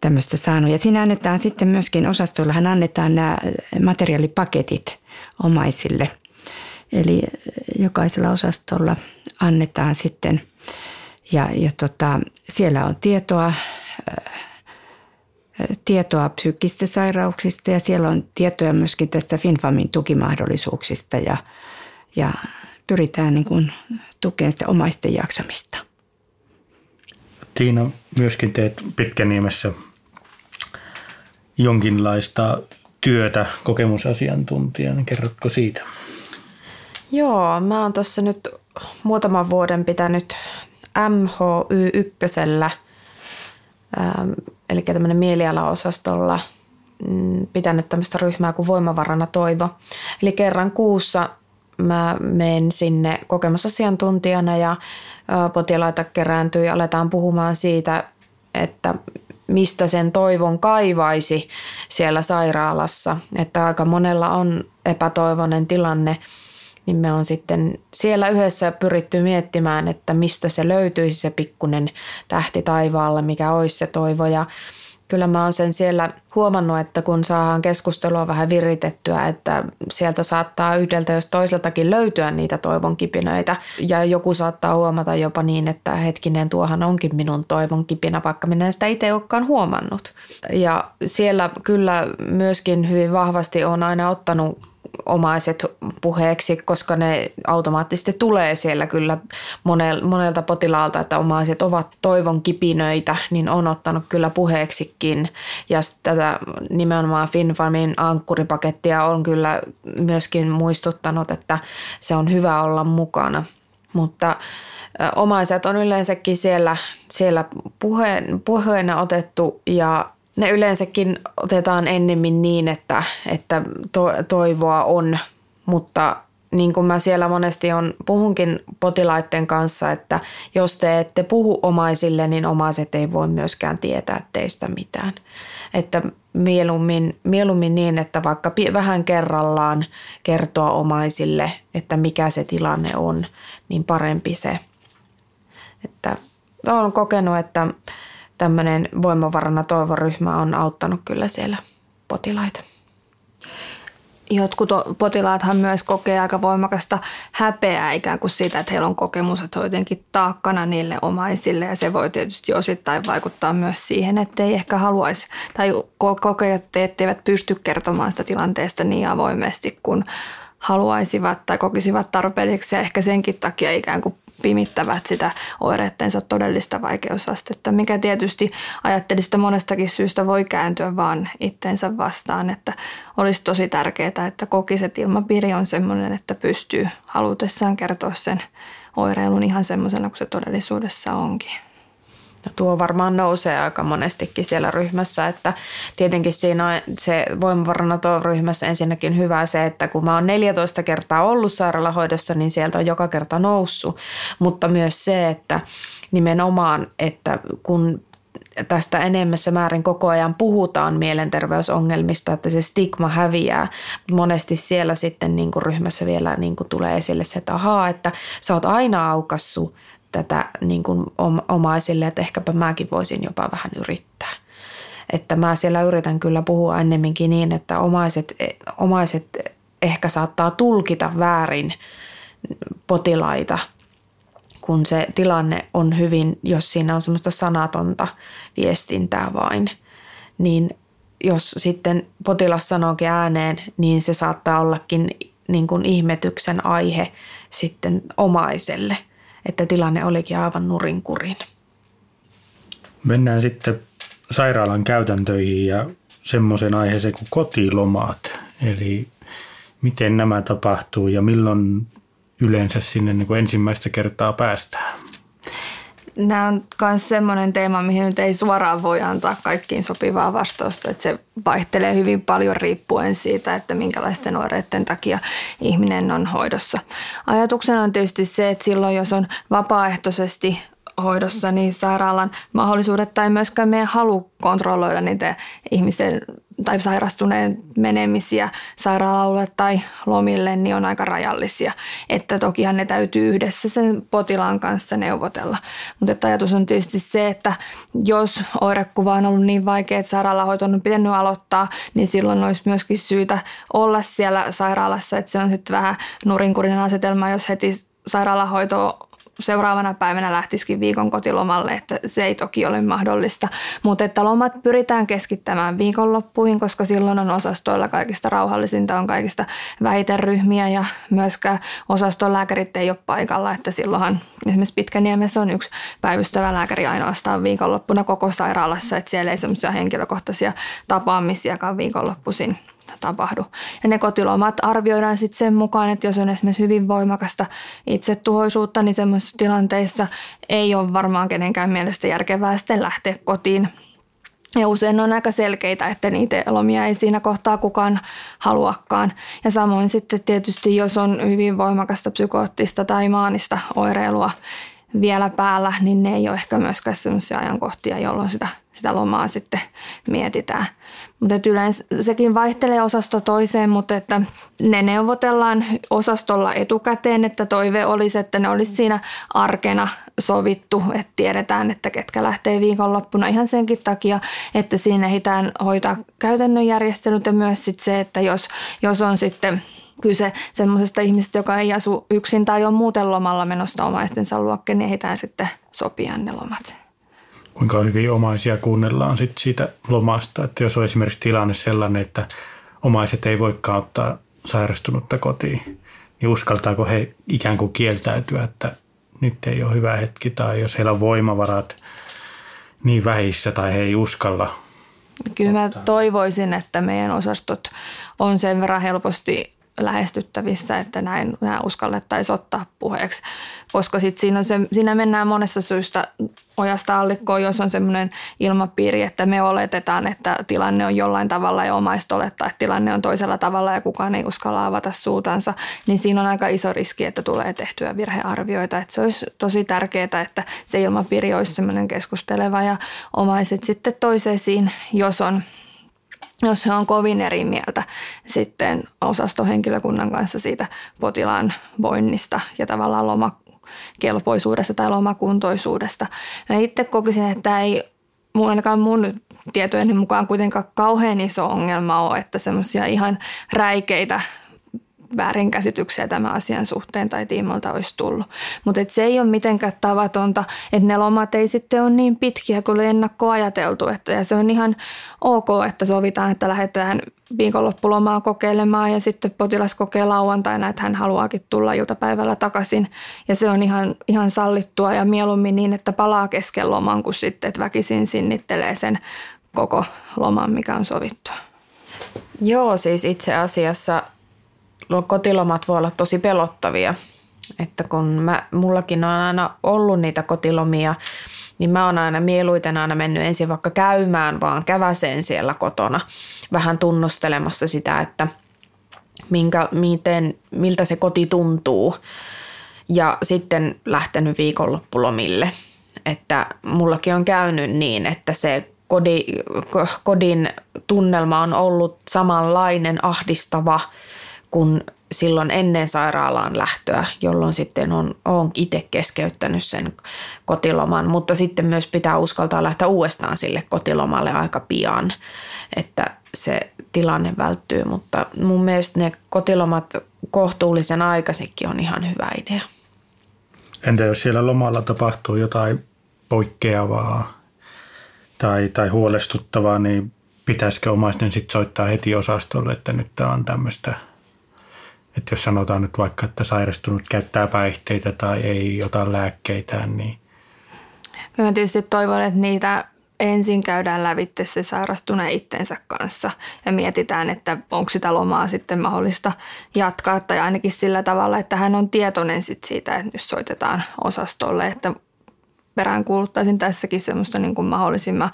tämmöistä saanut. Ja siinä annetaan sitten myöskin, osastollahan annetaan nämä materiaalipaketit omaisille. Eli jokaisella osastolla annetaan sitten, ja siellä on tietoa psyykkisistä sairauksista ja siellä on tietoja myöskin tästä FinFamin tukimahdollisuuksista ja pyritään niin kuin tukemaan sitä omaisten jaksamista. Tiina, myöskin teet Pitkäniemessä jonkinlaista työtä kokemusasiantuntijana. Kerrotko siitä? Joo, mä oon tuossa nyt muutaman vuoden pitänyt MHY1, eli tämmöinen mielialaosastolla pitänyt tämmöistä ryhmää kuin Voimavarana Toivo. Eli kerran kuussa mä menen sinne kokemusasiantuntijana ja potilaita kerääntyy ja aletaan puhumaan siitä, että mistä sen toivon kaivaisi siellä sairaalassa. Että aika monella on epätoivoinen tilanne. Niin me on sitten siellä yhdessä pyritty miettimään, että mistä se löytyisi se pikkunen tähti taivaalla, mikä olisi se toivo. Ja kyllä mä oon sen siellä huomannut, että kun saadaan keskustelua vähän viritettyä, että sieltä saattaa yhdeltä jos toiseltakin löytyä niitä toivon kipinöitä. Ja joku saattaa huomata jopa niin, että hetkinen, tuohan onkin minun toivon kipinä, vaikka minä en sitä itse olekaan huomannut. Ja siellä kyllä myöskin hyvin vahvasti on aina ottanut omaiset puheeksi, koska ne automaattisesti tulee siellä kyllä monelta potilaalta, että omaiset ovat toivon kipinöitä, niin on ottanut kyllä puheeksikin. Ja tätä nimenomaan FinFamin ankkuripakettia on kyllä myöskin muistuttanut, että se on hyvä olla mukana. Mutta omaiset on yleensäkin siellä puheena otettu ja ne yleensäkin otetaan ennemmin niin, että toivoa on, mutta niin kuin mä siellä monesti puhunkin potilaiden kanssa, että jos te ette puhu omaisille, niin omaiset ei voi myöskään tietää teistä mitään. Että mieluummin niin, että vaikka vähän kerrallaan kertoa omaisille, että mikä se tilanne on, niin parempi se. Että olen kokenut, että tämmöinen Voimavarana Toivoryhmä on auttanut kyllä siellä potilaita. Jotkut potilaathan myös kokee aika voimakasta häpeää ikään kuin siitä, että heillä on kokemus, että se on jotenkin taakkana niille omaisille. Ja se voi tietysti osittain vaikuttaa myös siihen, että ei ehkä haluaisi tai kokea, etteivät pysty kertomaan sitä tilanteesta niin avoimesti kuin haluaisivat tai kokisivat tarpeelliseksi. Ja ehkä senkin takia ikään kuin pimittävät sitä oireittensa todellista vaikeusastetta, mikä tietysti ajattelista monestakin syystä voi kääntyä vaan itteensä vastaan, että olisi tosi tärkeää, että kokiset ilmapiiri on sellainen, että pystyy halutessaan kertoa sen oireilun ihan semmoisena kuin se todellisuudessa onkin. No, tuo varmaan nousee aika monestikin siellä ryhmässä, että tietenkin siinä on se voimavarana tuo ryhmässä ensinnäkin hyvä se, että kun mä oon 14 kertaa ollut sairaalahoidossa, niin sieltä on joka kerta noussut, mutta myös se, että nimenomaan, että kun tästä enemmässä määrin koko ajan puhutaan mielenterveysongelmista, että se stigma häviää. Monesti siellä sitten niin kuin ryhmässä vielä niin kuin tulee esille se, että ahaa, että sä oot aina aukassut tätä niin kuin omaisille, että ehkäpä mäkin voisin jopa vähän yrittää. Että mä siellä yritän kyllä puhua ennemminkin niin, että omaiset ehkä saattaa tulkita väärin potilaita, kun se tilanne on hyvin, jos siinä on semmoista sanatonta viestintää vain, niin jos sitten potilas sanookin ääneen, niin se saattaa ollakin niin kuin ihmetyksen aihe sitten omaiselle, että tilanne olikin aivan nurinkurin. Mennään sitten sairaalan käytäntöihin ja semmoisen aiheeseen kuin kotilomat. Eli miten nämä tapahtuu ja milloin yleensä sinne niin kuin ensimmäistä kertaa päästään? Nämä on myös semmoinen teema, mihin nyt ei suoraan voi antaa kaikkiin sopivaa vastausta. Että se vaihtelee hyvin paljon riippuen siitä, että minkälaisten oireiden takia ihminen on hoidossa. Ajatuksena on tietysti se, että silloin jos on vapaaehtoisesti hoidossa, niin sairaalan mahdollisuudet tai myöskään meidän halu kontrolloida niitä ihmisten tai sairastuneen menemisiä sairaalalle tai lomille, niin on aika rajallisia. Että tokihan ne täytyy yhdessä sen potilaan kanssa neuvotella. Mutta ajatus on tietysti se, että jos oirekuva on ollut niin vaikea, että sairaalahoito on pitänyt aloittaa, niin silloin olisi myöskin syytä olla siellä sairaalassa. Että se on sitten vähän nurinkurinen asetelma, jos heti sairaalahoitoa seuraavana päivänä lähtisikin viikon kotilomalle, että se ei toki ole mahdollista. Mutta että lomat pyritään keskittämään viikonloppuihin, koska silloin on osastoilla kaikista rauhallisinta, on kaikista väiteryhmiä ja myöskään osaston lääkärit ei ole paikalla. Että silloinhan esimerkiksi Pitkäniemessä on yksi päivystävä lääkäri ainoastaan viikonloppuna koko sairaalassa, että siellä ei semmoisia henkilökohtaisia tapaamisiakaan viikonloppuisin tapahdu. Ja ne kotilomat arvioidaan sitten sen mukaan, että jos on esimerkiksi hyvin voimakasta itsetuhoisuutta, niin semmoisissa tilanteissa ei ole varmaan kenenkään mielestä järkevää sitten lähteä kotiin. Ja usein on aika selkeitä, että niitä lomia ei siinä kohtaa kukaan haluakaan. Ja samoin sitten tietysti, jos on hyvin voimakasta psykoottista tai maanista oireilua vielä päällä, niin ne ei ole ehkä myöskään semmoisia ajankohtia, jolloin sitä lomaa sitten mietitään. Mutta yleensä sekin vaihtelee osasto toiseen, mutta että ne neuvotellaan osastolla etukäteen, että toive olisi, että ne olisi siinä arkena sovittu, että tiedetään, että ketkä lähtee viikonloppuna ihan senkin takia, että siinä ehditään hoitaa käytännön järjestelyt ja myös sit se, että jos on sitten kyse semmoisesta ihmisestä, joka ei asu yksin tai on muuten lomalla menosta omaistensa luokkeen, niin ehditään sitten sopia ne lomat. Kuinka hyvin omaisia kuunnellaan sit siitä lomasta, että jos on esimerkiksi tilanne sellainen, että omaiset ei voikaan ottaa sairastunutta kotiin, niin uskaltaako he ikään kuin kieltäytyä, että nyt ei ole hyvä hetki tai jos heillä on voimavarat niin vähissä tai he ei uskalla. Kyllä mä toivoisin, että meidän osastot on sen verran helposti lähestyttävissä, että nämä uskallettaisiin ottaa puheeksi, koska sitten siinä mennään monessa syystä ojasta allikkoon, jos on semmoinen ilmapiiri, että me oletetaan, että tilanne on jollain tavalla ja omaiset olettaa, että tilanne on toisella tavalla ja kukaan ei uskalla avata suutansa, niin siinä on aika iso riski, että tulee tehtyä virhearvioita. Että se olisi tosi tärkeää, että se ilmapiiri olisi semmoinen keskusteleva ja omaiset sitten toiseisiin, jos he on kovin eri mieltä sitten osastohenkilökunnan kanssa siitä potilaan voinnista ja tavallaan lomakelpoisuudesta tai lomakuntoisuudesta. Mä itse kokisin, että ei ainakaan mun tietojeni mukaan kuitenkaan kauhean iso ongelma ole, että semmoisia ihan räikeitä väärinkäsityksiä tämän asian suhteen tai tiimoilta olisi tullut. Mutta se ei ole mitenkään tavatonta, että ne lomat ei sitten ole niin pitkiä kuin oli ennakkoajateltu. Ja se on ihan ok, että sovitaan, että lähdetään viikonloppulomaa kokeilemaan ja sitten potilas kokee lauantaina, että hän haluaakin tulla iltapäivällä takaisin. Ja se on ihan sallittua ja mieluummin niin, että palaa kesken loman kuin sitten, että väkisin sinnittelee sen koko loman, mikä on sovittu. Joo, siis itse asiassa kotilomat voi olla tosi pelottavia, että kun mullakin on aina ollut niitä kotilomia, niin mä oon aina mieluiten mennyt ensin vaikka käymään vaan käväseen siellä kotona vähän tunnustelemassa sitä, että miltä se koti tuntuu ja sitten lähtenyt viikonloppulomille, että mullakin on käynyt niin, että se kodin tunnelma on ollut samanlainen ahdistava kun silloin ennen sairaalaan lähtöä, jolloin sitten olen itse keskeyttänyt sen kotiloman. Mutta sitten myös pitää uskaltaa lähteä uudestaan sille kotilomalle aika pian, että se tilanne välttyy. Mutta mun mielestä ne kotilomat kohtuullisen aikaisinkin on ihan hyvä idea. Entä jos siellä lomalla tapahtuu jotain poikkeavaa tai huolestuttavaa, niin pitäisikö omaisten sitten soittaa heti osastolle, että nyt tämä on tämmöistä? Että jos sanotaan nyt vaikka, että sairastunut käyttää päihteitä tai ei ota lääkkeitään, niin... Kyllä mä tietysti toivon, että niitä ensin käydään lävitse se sairastuneen itsensä kanssa ja mietitään, että onko sitä lomaa sitten mahdollista jatkaa tai ainakin sillä tavalla, että hän on tietoinen sit siitä, että nyt soitetaan osastolle. Että peräänkuuluttaisin tässäkin semmoista niin kuin mahdollisimman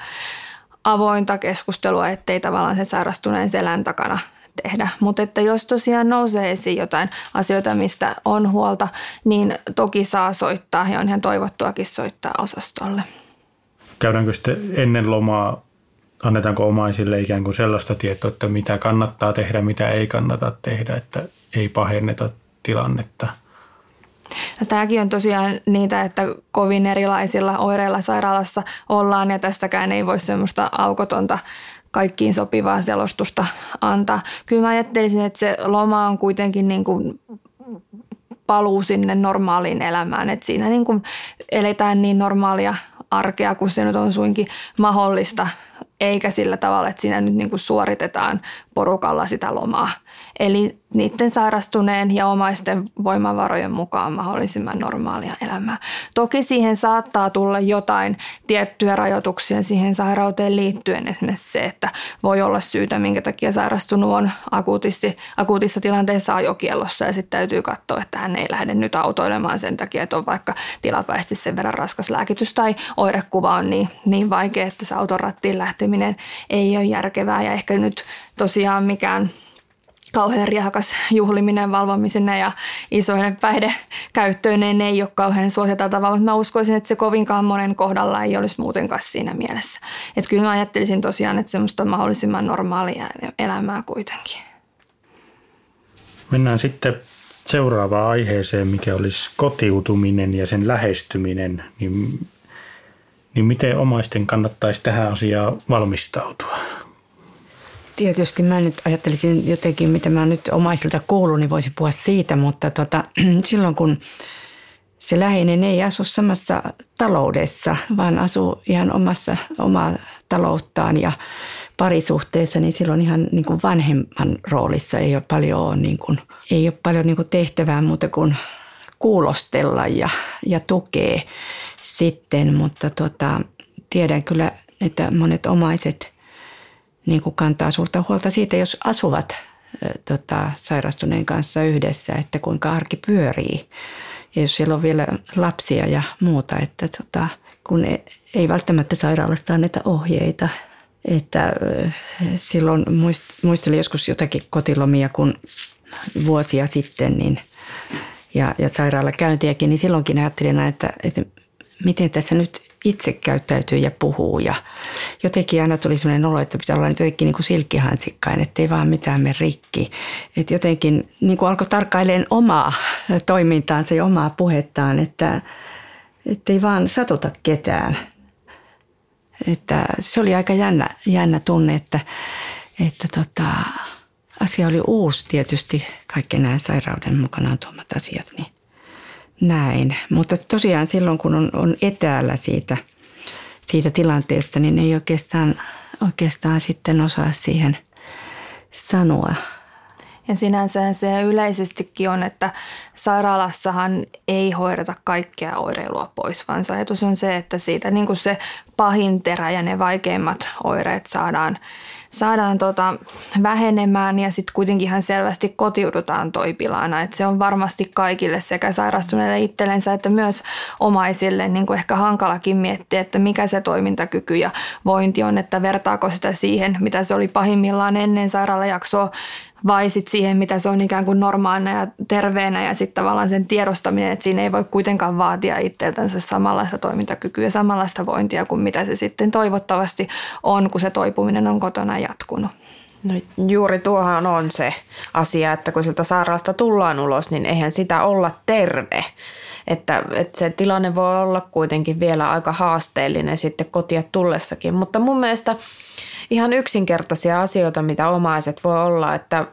avointa keskustelua, ettei tavallaan se sairastuneen selän takana tehdä. Mutta että jos tosiaan nousee esiin jotain asioita, mistä on huolta, niin toki saa soittaa ja on ihan toivottuakin soittaa osastolle. Käydäänkö sitten ennen lomaa, annetaanko omaisille ikään kuin sellaista tietoa, että mitä kannattaa tehdä, mitä ei kannata tehdä, että ei pahenneta tilannetta? Tämäkin on tosiaan niitä, että kovin erilaisilla oireilla sairaalassa ollaan ja tässäkään ei voi semmoista aukotonta kaikkiin sopivaa selostusta antaa. Kyllä mä ajattelisin, että se loma on kuitenkin niin kuin paluu sinne normaaliin elämään. Että siinä niin kuin eletään niin normaalia arkea, kun se nyt on suinkin mahdollista, eikä sillä tavalla, että siinä nyt niin kuin suoritetaan porukalla sitä lomaa. Eli niiden sairastuneen ja omaisten voimavarojen mukaan mahdollisimman normaalia elämää. Toki siihen saattaa tulla jotain tiettyjä rajoituksia siihen sairauteen liittyen. Esimerkiksi se, että voi olla syytä, minkä takia sairastunut on akuutissa tilanteessa ajokiellossa ja sitten täytyy katsoa, että hän ei lähde nyt autoilemaan sen takia, että on vaikka tilapäisesti sen verran raskas lääkitys tai oirekuva on niin vaikea, että se auton rattiin lähteminen ei ole järkevää ja ehkä nyt tosiaan mikään kauhean riehakas juhliminen valvomisena ja isoinen päihdekäyttöinen ei ole kauhean suositeltavaa, mutta mä uskoisin, että se kovinkaan monen kohdalla ei olisi muutenkaan siinä mielessä. Että kyllä mä ajattelisin tosiaan, että semmoista on mahdollisimman normaalia elämää kuitenkin. Mennään sitten seuraavaan aiheeseen, mikä olisi kotiutuminen ja sen lähestyminen. Niin miten omaisten kannattaisi tähän asiaan valmistautua? Tietysti mä nyt ajattelisin jotenkin, mitä mä nyt omaisilta kuulun, niin voisin puhua siitä, mutta silloin kun se läheinen ei asu samassa taloudessa, vaan asuu ihan omaa talouttaan ja parisuhteessa, niin silloin ihan niin kuin vanhemman roolissa ei ole paljon tehtävää muuta kuin kuulostella ja tukea sitten, mutta tiedän kyllä, että monet omaiset niin kuin kantaa suurta huolta siitä, jos asuvat sairastuneen kanssa yhdessä, että kuinka arki pyörii. Ja jos siellä on vielä lapsia ja muuta, että kun ei välttämättä sairaalasta anneta ohjeita. Että silloin muistelin joskus jotakin kotilomia, kun vuosia sitten niin, ja sairaalakäyntiäkin, niin silloinkin ajattelin, että miten tässä nyt itse käyttäytyy ja puhuu ja jotenkin aina tuli sellainen olo, että pitää olla jotenkin niin kuin silkkihansikkain, ettei vaan mitään mene rikki. Että jotenkin niin kuin alkoi tarkkailemaan omaa toimintaansa ja omaa puhettaan, ettei vaan satuta ketään. Että se oli aika jännä tunne, että asia oli uusi tietysti, kaikki nämä sairauden mukanaan tuomat asiat, niin näin. Mutta tosiaan silloin, kun on etäällä siitä tilanteesta, niin ei oikeastaan sitten osaa siihen sanoa. Ja sinänsä se yleisestikin on, että sairaalassahan ei hoideta kaikkea oireilua pois, vaan ajatus on se, että siitä niin kuin se pahin terä ja ne vaikeimmat oireet saadaan vähenemään ja sitten kuitenkin ihan selvästi kotiudutaan toipilaana. Et se on varmasti kaikille sekä sairastuneille itsellensä että myös omaisille niin kuin ehkä hankalakin miettiä, että mikä se toimintakyky ja vointi on, että vertaako sitä siihen, mitä se oli pahimmillaan ennen sairaalajaksoa vai sitten siihen, mitä se on ikään kuin normaalina ja terveenä ja sitten tavallaan sen tiedostaminen, että siinä ei voi kuitenkaan vaatia itseltänsä samanlaista toimintakykyä ja samanlaista vointia kuin mitä se sitten toivottavasti on, kun se toipuminen on kotona jatkunut. No, juuri tuohan on se asia, että kun sieltä sairaalasta tullaan ulos, niin eihän sitä olla terve. Että se tilanne voi olla kuitenkin vielä aika haasteellinen sitten kotia tullessakin, mutta mun mielestä ihan yksinkertaisia asioita, mitä omaiset voi olla, että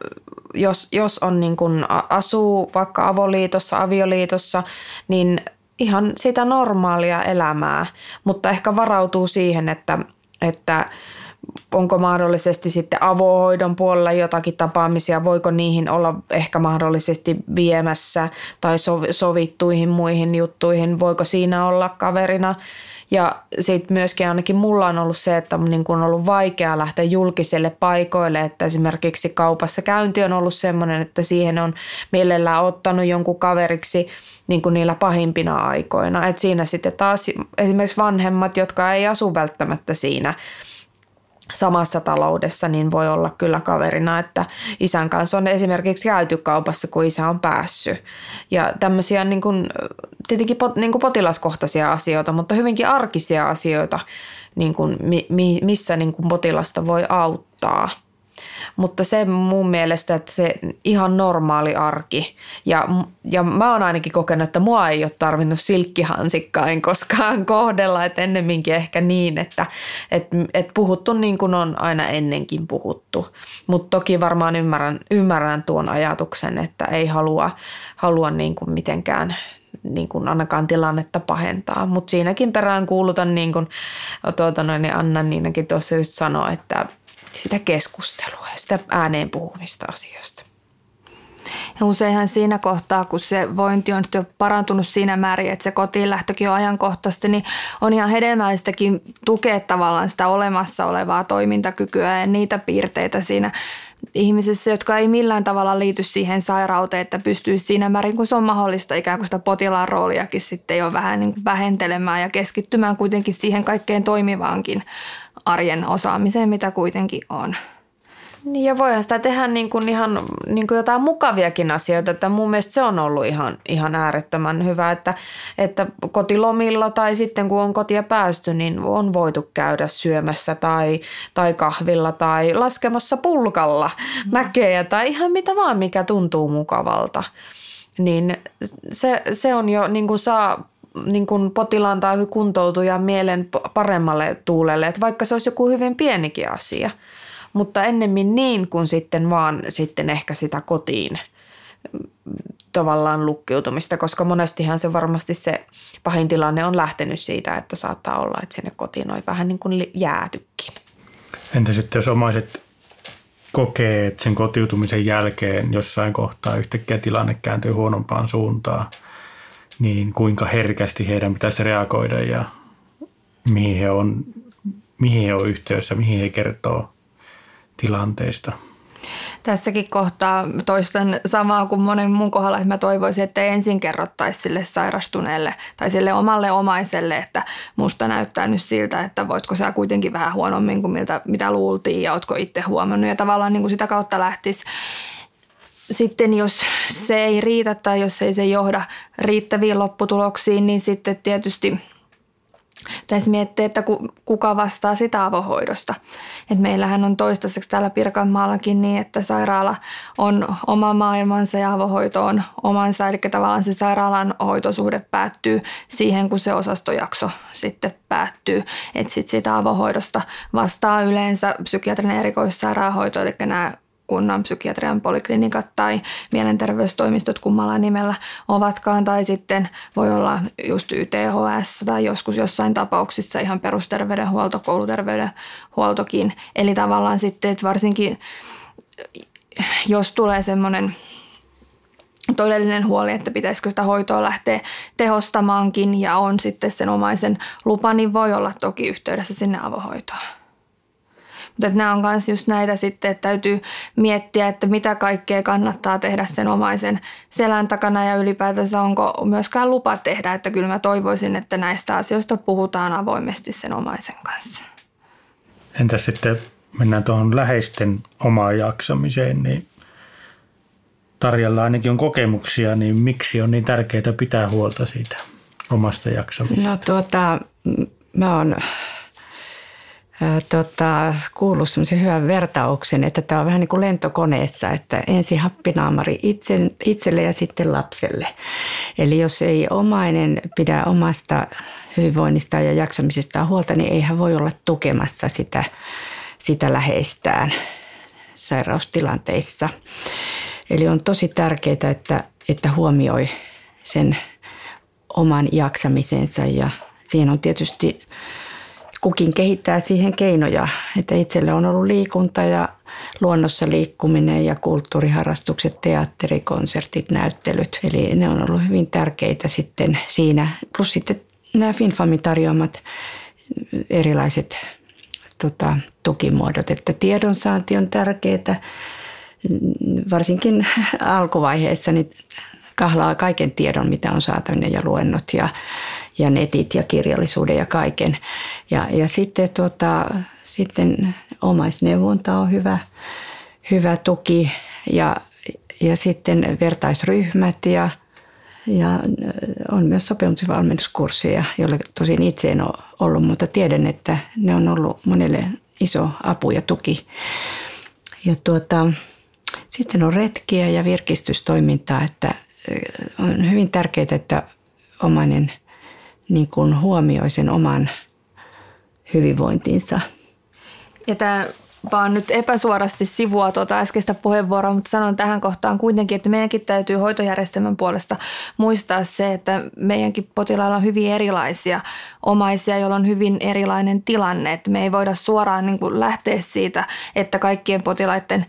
jos on niin kuin asuu vaikka avoliitossa, avioliitossa, niin ihan sitä normaalia elämää, mutta ehkä varautuu siihen, että onko mahdollisesti sitten avohoidon puolella jotakin tapaamisia, voiko niihin olla ehkä mahdollisesti viemässä tai sovittuihin muihin juttuihin, voiko siinä olla kaverina. Ja sitten myöskin ainakin mulla on ollut se, että on ollut vaikea lähteä julkiselle paikoille, että esimerkiksi kaupassa käynti on ollut semmoinen, että siihen on mielellään ottanut jonkun kaveriksi niin kuin niillä pahimpina aikoina. Et siinä sitten taas esimerkiksi vanhemmat, jotka ei asu välttämättä siinä samassa taloudessa, niin voi olla kyllä kaverina, että isän kanssa on esimerkiksi käyty kaupassa, kun isä on päässyt. Ja tämmöisiä niin kuin, tietenkin niin kuin potilaskohtaisia asioita, mutta hyvinkin arkisia asioita, niin kuin, missä niin kuin potilasta voi auttaa. Mutta se mun mielestä, että se ihan normaali arki. Ja mä oon ainakin kokenut, että mua ei ole tarvinnut silkkihansikkain koskaan kohdella. Että ennemminkin ehkä niin, että puhuttu niin kuin on aina ennenkin puhuttu. Mutta toki varmaan ymmärrän tuon ajatuksen, että ei halua niin kuin mitenkään niin kuin ainakaan tilannetta pahentaa. Mutta siinäkin perään kuulutan, niin kuin Anna-Niinakin tuossa just sanoi, että sitä keskustelua ja sitä ääneen puhumista asioista. Ja useinhan siinä kohtaa, kun se vointi on jo parantunut siinä määrin, että se kotiin lähtökin on ajankohtaisesti, niin on ihan hedelmällistäkin tukea tavallaan sitä olemassa olevaa toimintakykyä ja niitä piirteitä siinä ihmisessä, jotka ei millään tavalla liity siihen sairauteen, että pystyisi siinä määrin, kun se on mahdollista, ikään kuin sitä potilaan rooliakin sitten jo vähän niin kuin vähentelemään ja keskittymään kuitenkin siihen kaikkein toimivaankin arjen osaamiseen, mitä kuitenkin on. Niin ja voihan sitä tehdä niin kuin jotain mukaviakin asioita, että mun mielestä se on ollut ihan äärettömän hyvä, että kotilomilla tai sitten kun on kotia päästy, niin on voitu käydä syömässä tai kahvilla tai laskemassa pulkalla mäkeä tai ihan mitä vaan, mikä tuntuu mukavalta. Niin se on jo niin kuin saa niin kuin potilaan tai kuntoutujan mielen paremmalle tuulelle, että vaikka se olisi joku hyvin pienikin asia. Mutta ennemmin niin kuin sitten vaan sitten ehkä sitä kotiin tavallaan lukkiutumista, koska monestihan se varmasti se pahin tilanne on lähtenyt siitä, että saattaa olla, että sinne kotiin on vähän niin kuin jäätykin. Entä sitten jos omaiset kokee, että sen kotiutumisen jälkeen jossain kohtaa yhtäkkiä tilanne kääntyy huonompaan suuntaan, niin kuinka herkästi heidän pitäisi reagoida ja mihin he on yhteydessä, mihin he kertoo tilanteista. Tässäkin kohtaa toistan samaa kuin monen mun kohdalla, että mä toivoisin, että ensin kerrottaisi sille sairastuneelle tai sille omalle omaiselle, että musta näyttää nyt siltä, että voitko sä kuitenkin vähän huonommin kuin mitä luultiin ja ootko itse huomannut ja tavallaan niin kuin sitä kautta lähtisi. Sitten jos se ei riitä tai jos ei se johda riittäviin lopputuloksiin, niin sitten tietysti Pitäisi miettiä, että kuka vastaa sitä avohoidosta. Et meillähän on toistaiseksi täällä Pirkanmaallakin niin, että sairaala on oma maailmansa ja avohoito on omansa. Eli tavallaan se sairaalan hoitosuhde päättyy siihen, kun se osastojakso sitten päättyy. Et sit siitä avohoidosta vastaa yleensä psykiatrinen erikoissairaanhoito, eli nämä kunnan psykiatrian poliklinikat tai mielenterveystoimistot kummalla nimellä ovatkaan, tai sitten voi olla just YTHS tai joskus jossain tapauksissa ihan perusterveydenhuolto, kouluterveydenhuoltokin. Eli tavallaan sitten, että varsinkin jos tulee semmoinen todellinen huoli, että pitäisikö sitä hoitoa lähteä tehostamaankin ja on sitten sen omaisen lupa, niin voi olla toki yhteydessä sinne avohoitoon. Mutta nämä on myös just näitä sitten, että täytyy miettiä, että mitä kaikkea kannattaa tehdä sen omaisen selän takana ja ylipäätänsä onko myöskään lupa tehdä, että kyllä mä toivoisin, että näistä asioista puhutaan avoimesti sen omaisen kanssa. Entä sitten mennään tuohon läheisten omaan jaksamiseen, niin Tarjalla ainakin on kokemuksia, niin miksi on niin tärkeää pitää huolta siitä omasta jaksamisesta? No mä oon kuullut semmoisen hyvän vertauksen, että tämä on vähän niin kuin lentokoneessa, että ensin happinaamari itselle ja sitten lapselle. Eli jos ei omainen pidä omasta hyvinvoinnistaan ja jaksamisestaan huolta, niin eihän voi olla tukemassa sitä läheistään sairaustilanteissa. Eli on tosi tärkeää, että huomioi sen oman jaksamisensa ja siihen on tietysti kukin kehittää siihen keinoja, että itselle on ollut liikunta ja luonnossa liikkuminen ja kulttuuriharrastukset, teatteri, konsertit, näyttelyt. Eli ne on ollut hyvin tärkeitä sitten siinä. Plus sitten nämä FinFamin tarjoamat erilaiset tukimuodot, että tiedonsaanti on tärkeää. Varsinkin alkuvaiheessa niin kahlaa kaiken tiedon, mitä on saatavilla ja luennot ja netit ja kirjallisuuden ja kaiken. Ja sitten, sitten omaisneuvonta on hyvä tuki ja sitten vertaisryhmät ja on myös sopimusvalmennuskursseja, joilla tosin itse en ole ollut, mutta tiedän, että ne on ollut monelle iso apu ja tuki. Ja sitten on retkiä ja virkistystoimintaa, että on hyvin tärkeää, että omainen niin kuin huomioi sen oman hyvinvointinsa. Ja tämä vaan nyt epäsuorasti sivua äskeistä puheenvuoroa, mutta sanon tähän kohtaan kuitenkin, että meidänkin täytyy hoitojärjestelmän puolesta muistaa se, että meidänkin potilailla on hyvin erilaisia omaisia, joilla on hyvin erilainen tilanne. Että me ei voida suoraan niin kuin lähteä siitä, että kaikkien potilaiden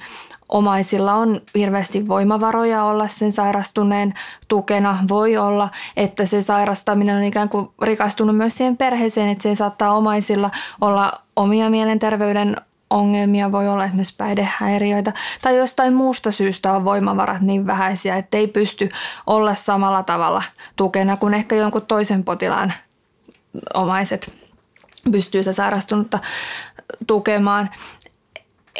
omaisilla on hirveästi voimavaroja olla sen sairastuneen tukena. Voi olla, että se sairastaminen on ikään kuin rikastunut myös siihen perheeseen, että se saattaa omaisilla olla omia mielenterveyden ongelmia, voi olla esimerkiksi päihdehäiriöitä tai jostain muusta syystä on voimavarat niin vähäisiä, että ei pysty olla samalla tavalla tukena kuin ehkä jonkun toisen potilaan omaiset pystyy se sairastunutta tukemaan.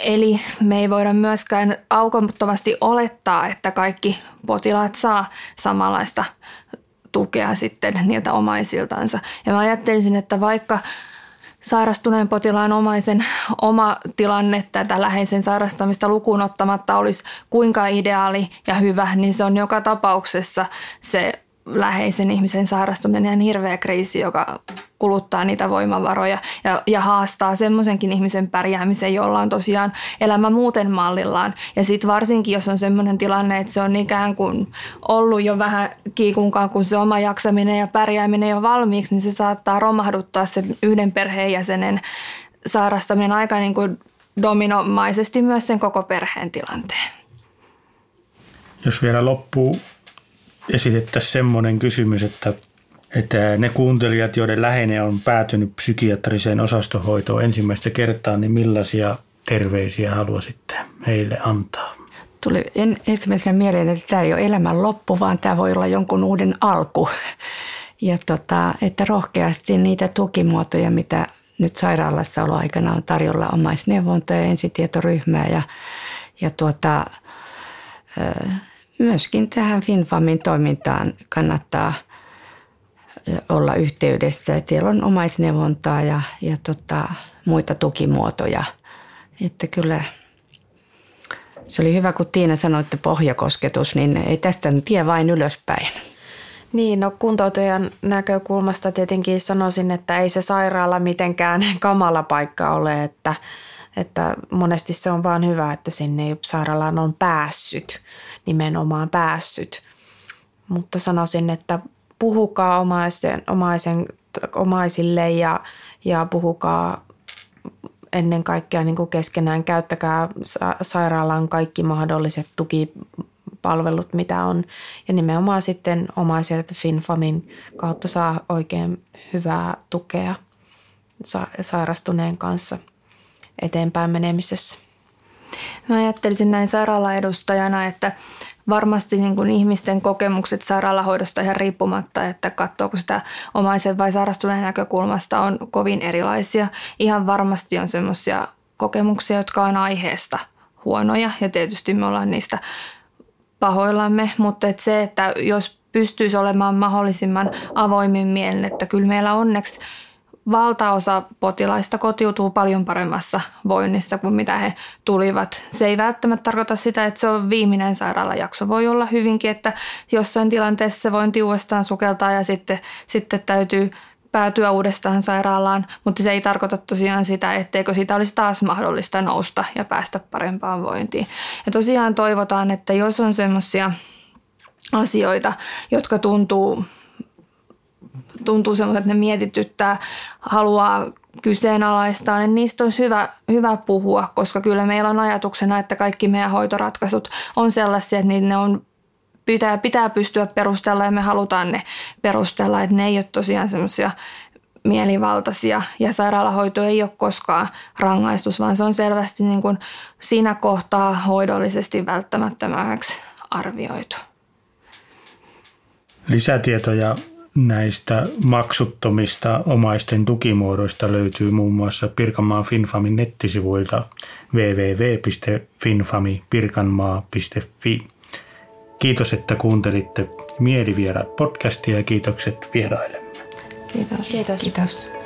Eli me ei voida myöskään aukottomasti olettaa, että kaikki potilaat saa samanlaista tukea sitten niiltä omaisiltansa. Ja mä ajattelisin, että vaikka sairastuneen potilaan omaisen oma tilanne tätä läheisen sairastamista lukuun ottamatta olisi kuinka ideaali ja hyvä, niin se on joka tapauksessa se läheisen ihmisen sairastuminen ihan hirveä kriisi, joka kuluttaa niitä voimavaroja ja haastaa semmoisenkin ihmisen pärjäämisen, jolla on tosiaan elämä muuten mallillaan. Ja sitten varsinkin, jos on semmoinen tilanne, että se on ikään kuin ollut jo vähän kiikunkaan, kun se oma jaksaminen ja pärjääminen jo valmiiksi, niin se saattaa romahduttaa se yhden perheenjäsenen sairastaminen aika niin kuin dominomaisesti myös sen koko perheen tilanteen. Jos vielä loppuun esitettäisiin semmoinen kysymys, että ne kuuntelijat, joiden läheinen on päätynyt psykiatriseen osastohoitoon ensimmäistä kertaa, niin millaisia terveisiä haluaisitte heille antaa? Tuli ensimmäisenä mieleen, että tämä ei ole elämän loppu, vaan tämä voi olla jonkun uuden alku. Ja että rohkeasti niitä tukimuotoja, mitä nyt sairaalassaoloaikana on tarjolla, omaisneuvontaa ja ensitietoryhmää ja myöskin tähän FinFamin toimintaan kannattaa olla yhteydessä. Et siellä on omaisneuvontaa ja muita tukimuotoja. Että kyllä se oli hyvä, kun Tiina sanoi, että pohjakosketus, niin ei tästä tie vain ylöspäin. Niin, no kuntoutujan näkökulmasta tietenkin sanoisin, että ei se sairaala mitenkään kamala paikka ole, että monesti se on vaan hyvä, että sinne sairaalaan on nimenomaan päässyt. Mutta sanoisin, että puhukaa omaisille ja puhukaa ennen kaikkea niin kuin keskenään. Käyttäkää sairaalan kaikki mahdolliset tukipalvelut, mitä on. Ja nimenomaan sitten omaisilta FinFamin kautta saa oikein hyvää tukea sairastuneen kanssa eteenpäin menemisessä. Mä ajattelisin näin sairaalaedustajana, että varmasti niin kuin ihmisten kokemukset sairaalahoidosta ihan riippumatta, että katsoako sitä omaisen vai sairastuneen näkökulmasta, on kovin erilaisia. Ihan varmasti on semmoisia kokemuksia, jotka on aiheesta huonoja, ja tietysti me ollaan niistä pahoillamme, mutta et se, että jos pystyisi olemaan mahdollisimman avoimin mielen, että kyllä meillä onneksi valtaosa potilaista kotiutuu paljon paremmassa voinnissa kuin mitä he tulivat. Se ei välttämättä tarkoita sitä, että se on viimeinen sairaalajakso. Voi olla hyvinkin, että jossain tilanteessa se vointi uudestaan sukeltaa ja sitten täytyy päätyä uudestaan sairaalaan, mutta se ei tarkoita tosiaan sitä, etteikö siitä olisi taas mahdollista nousta ja päästä parempaan vointiin. Ja tosiaan toivotaan, että jos on semmoisia asioita, jotka tuntuu semmoiselta, että ne mietityttää, haluaa kyseenalaistaa, niin niistä olisi hyvä puhua, koska kyllä meillä on ajatuksena, että kaikki meidän hoitoratkaisut on sellaisia, että ne on, pitää pystyä perustella ja me halutaan ne perustella, että ne ei ole tosiaan semmoisia mielivaltaisia ja sairaalahoito ei ole koskaan rangaistus, vaan se on selvästi niin kuin siinä kohtaa hoidollisesti välttämättömäksi arvioitu. Lisätietoja näistä maksuttomista omaisten tukimuodoista löytyy muun muassa Pirkanmaan FinFamin nettisivuilta www.finfamipirkanmaa.fi. Kiitos, että kuuntelitte Mielivieraat podcastia ja kiitokset vieraille. Kiitos. Kiitos.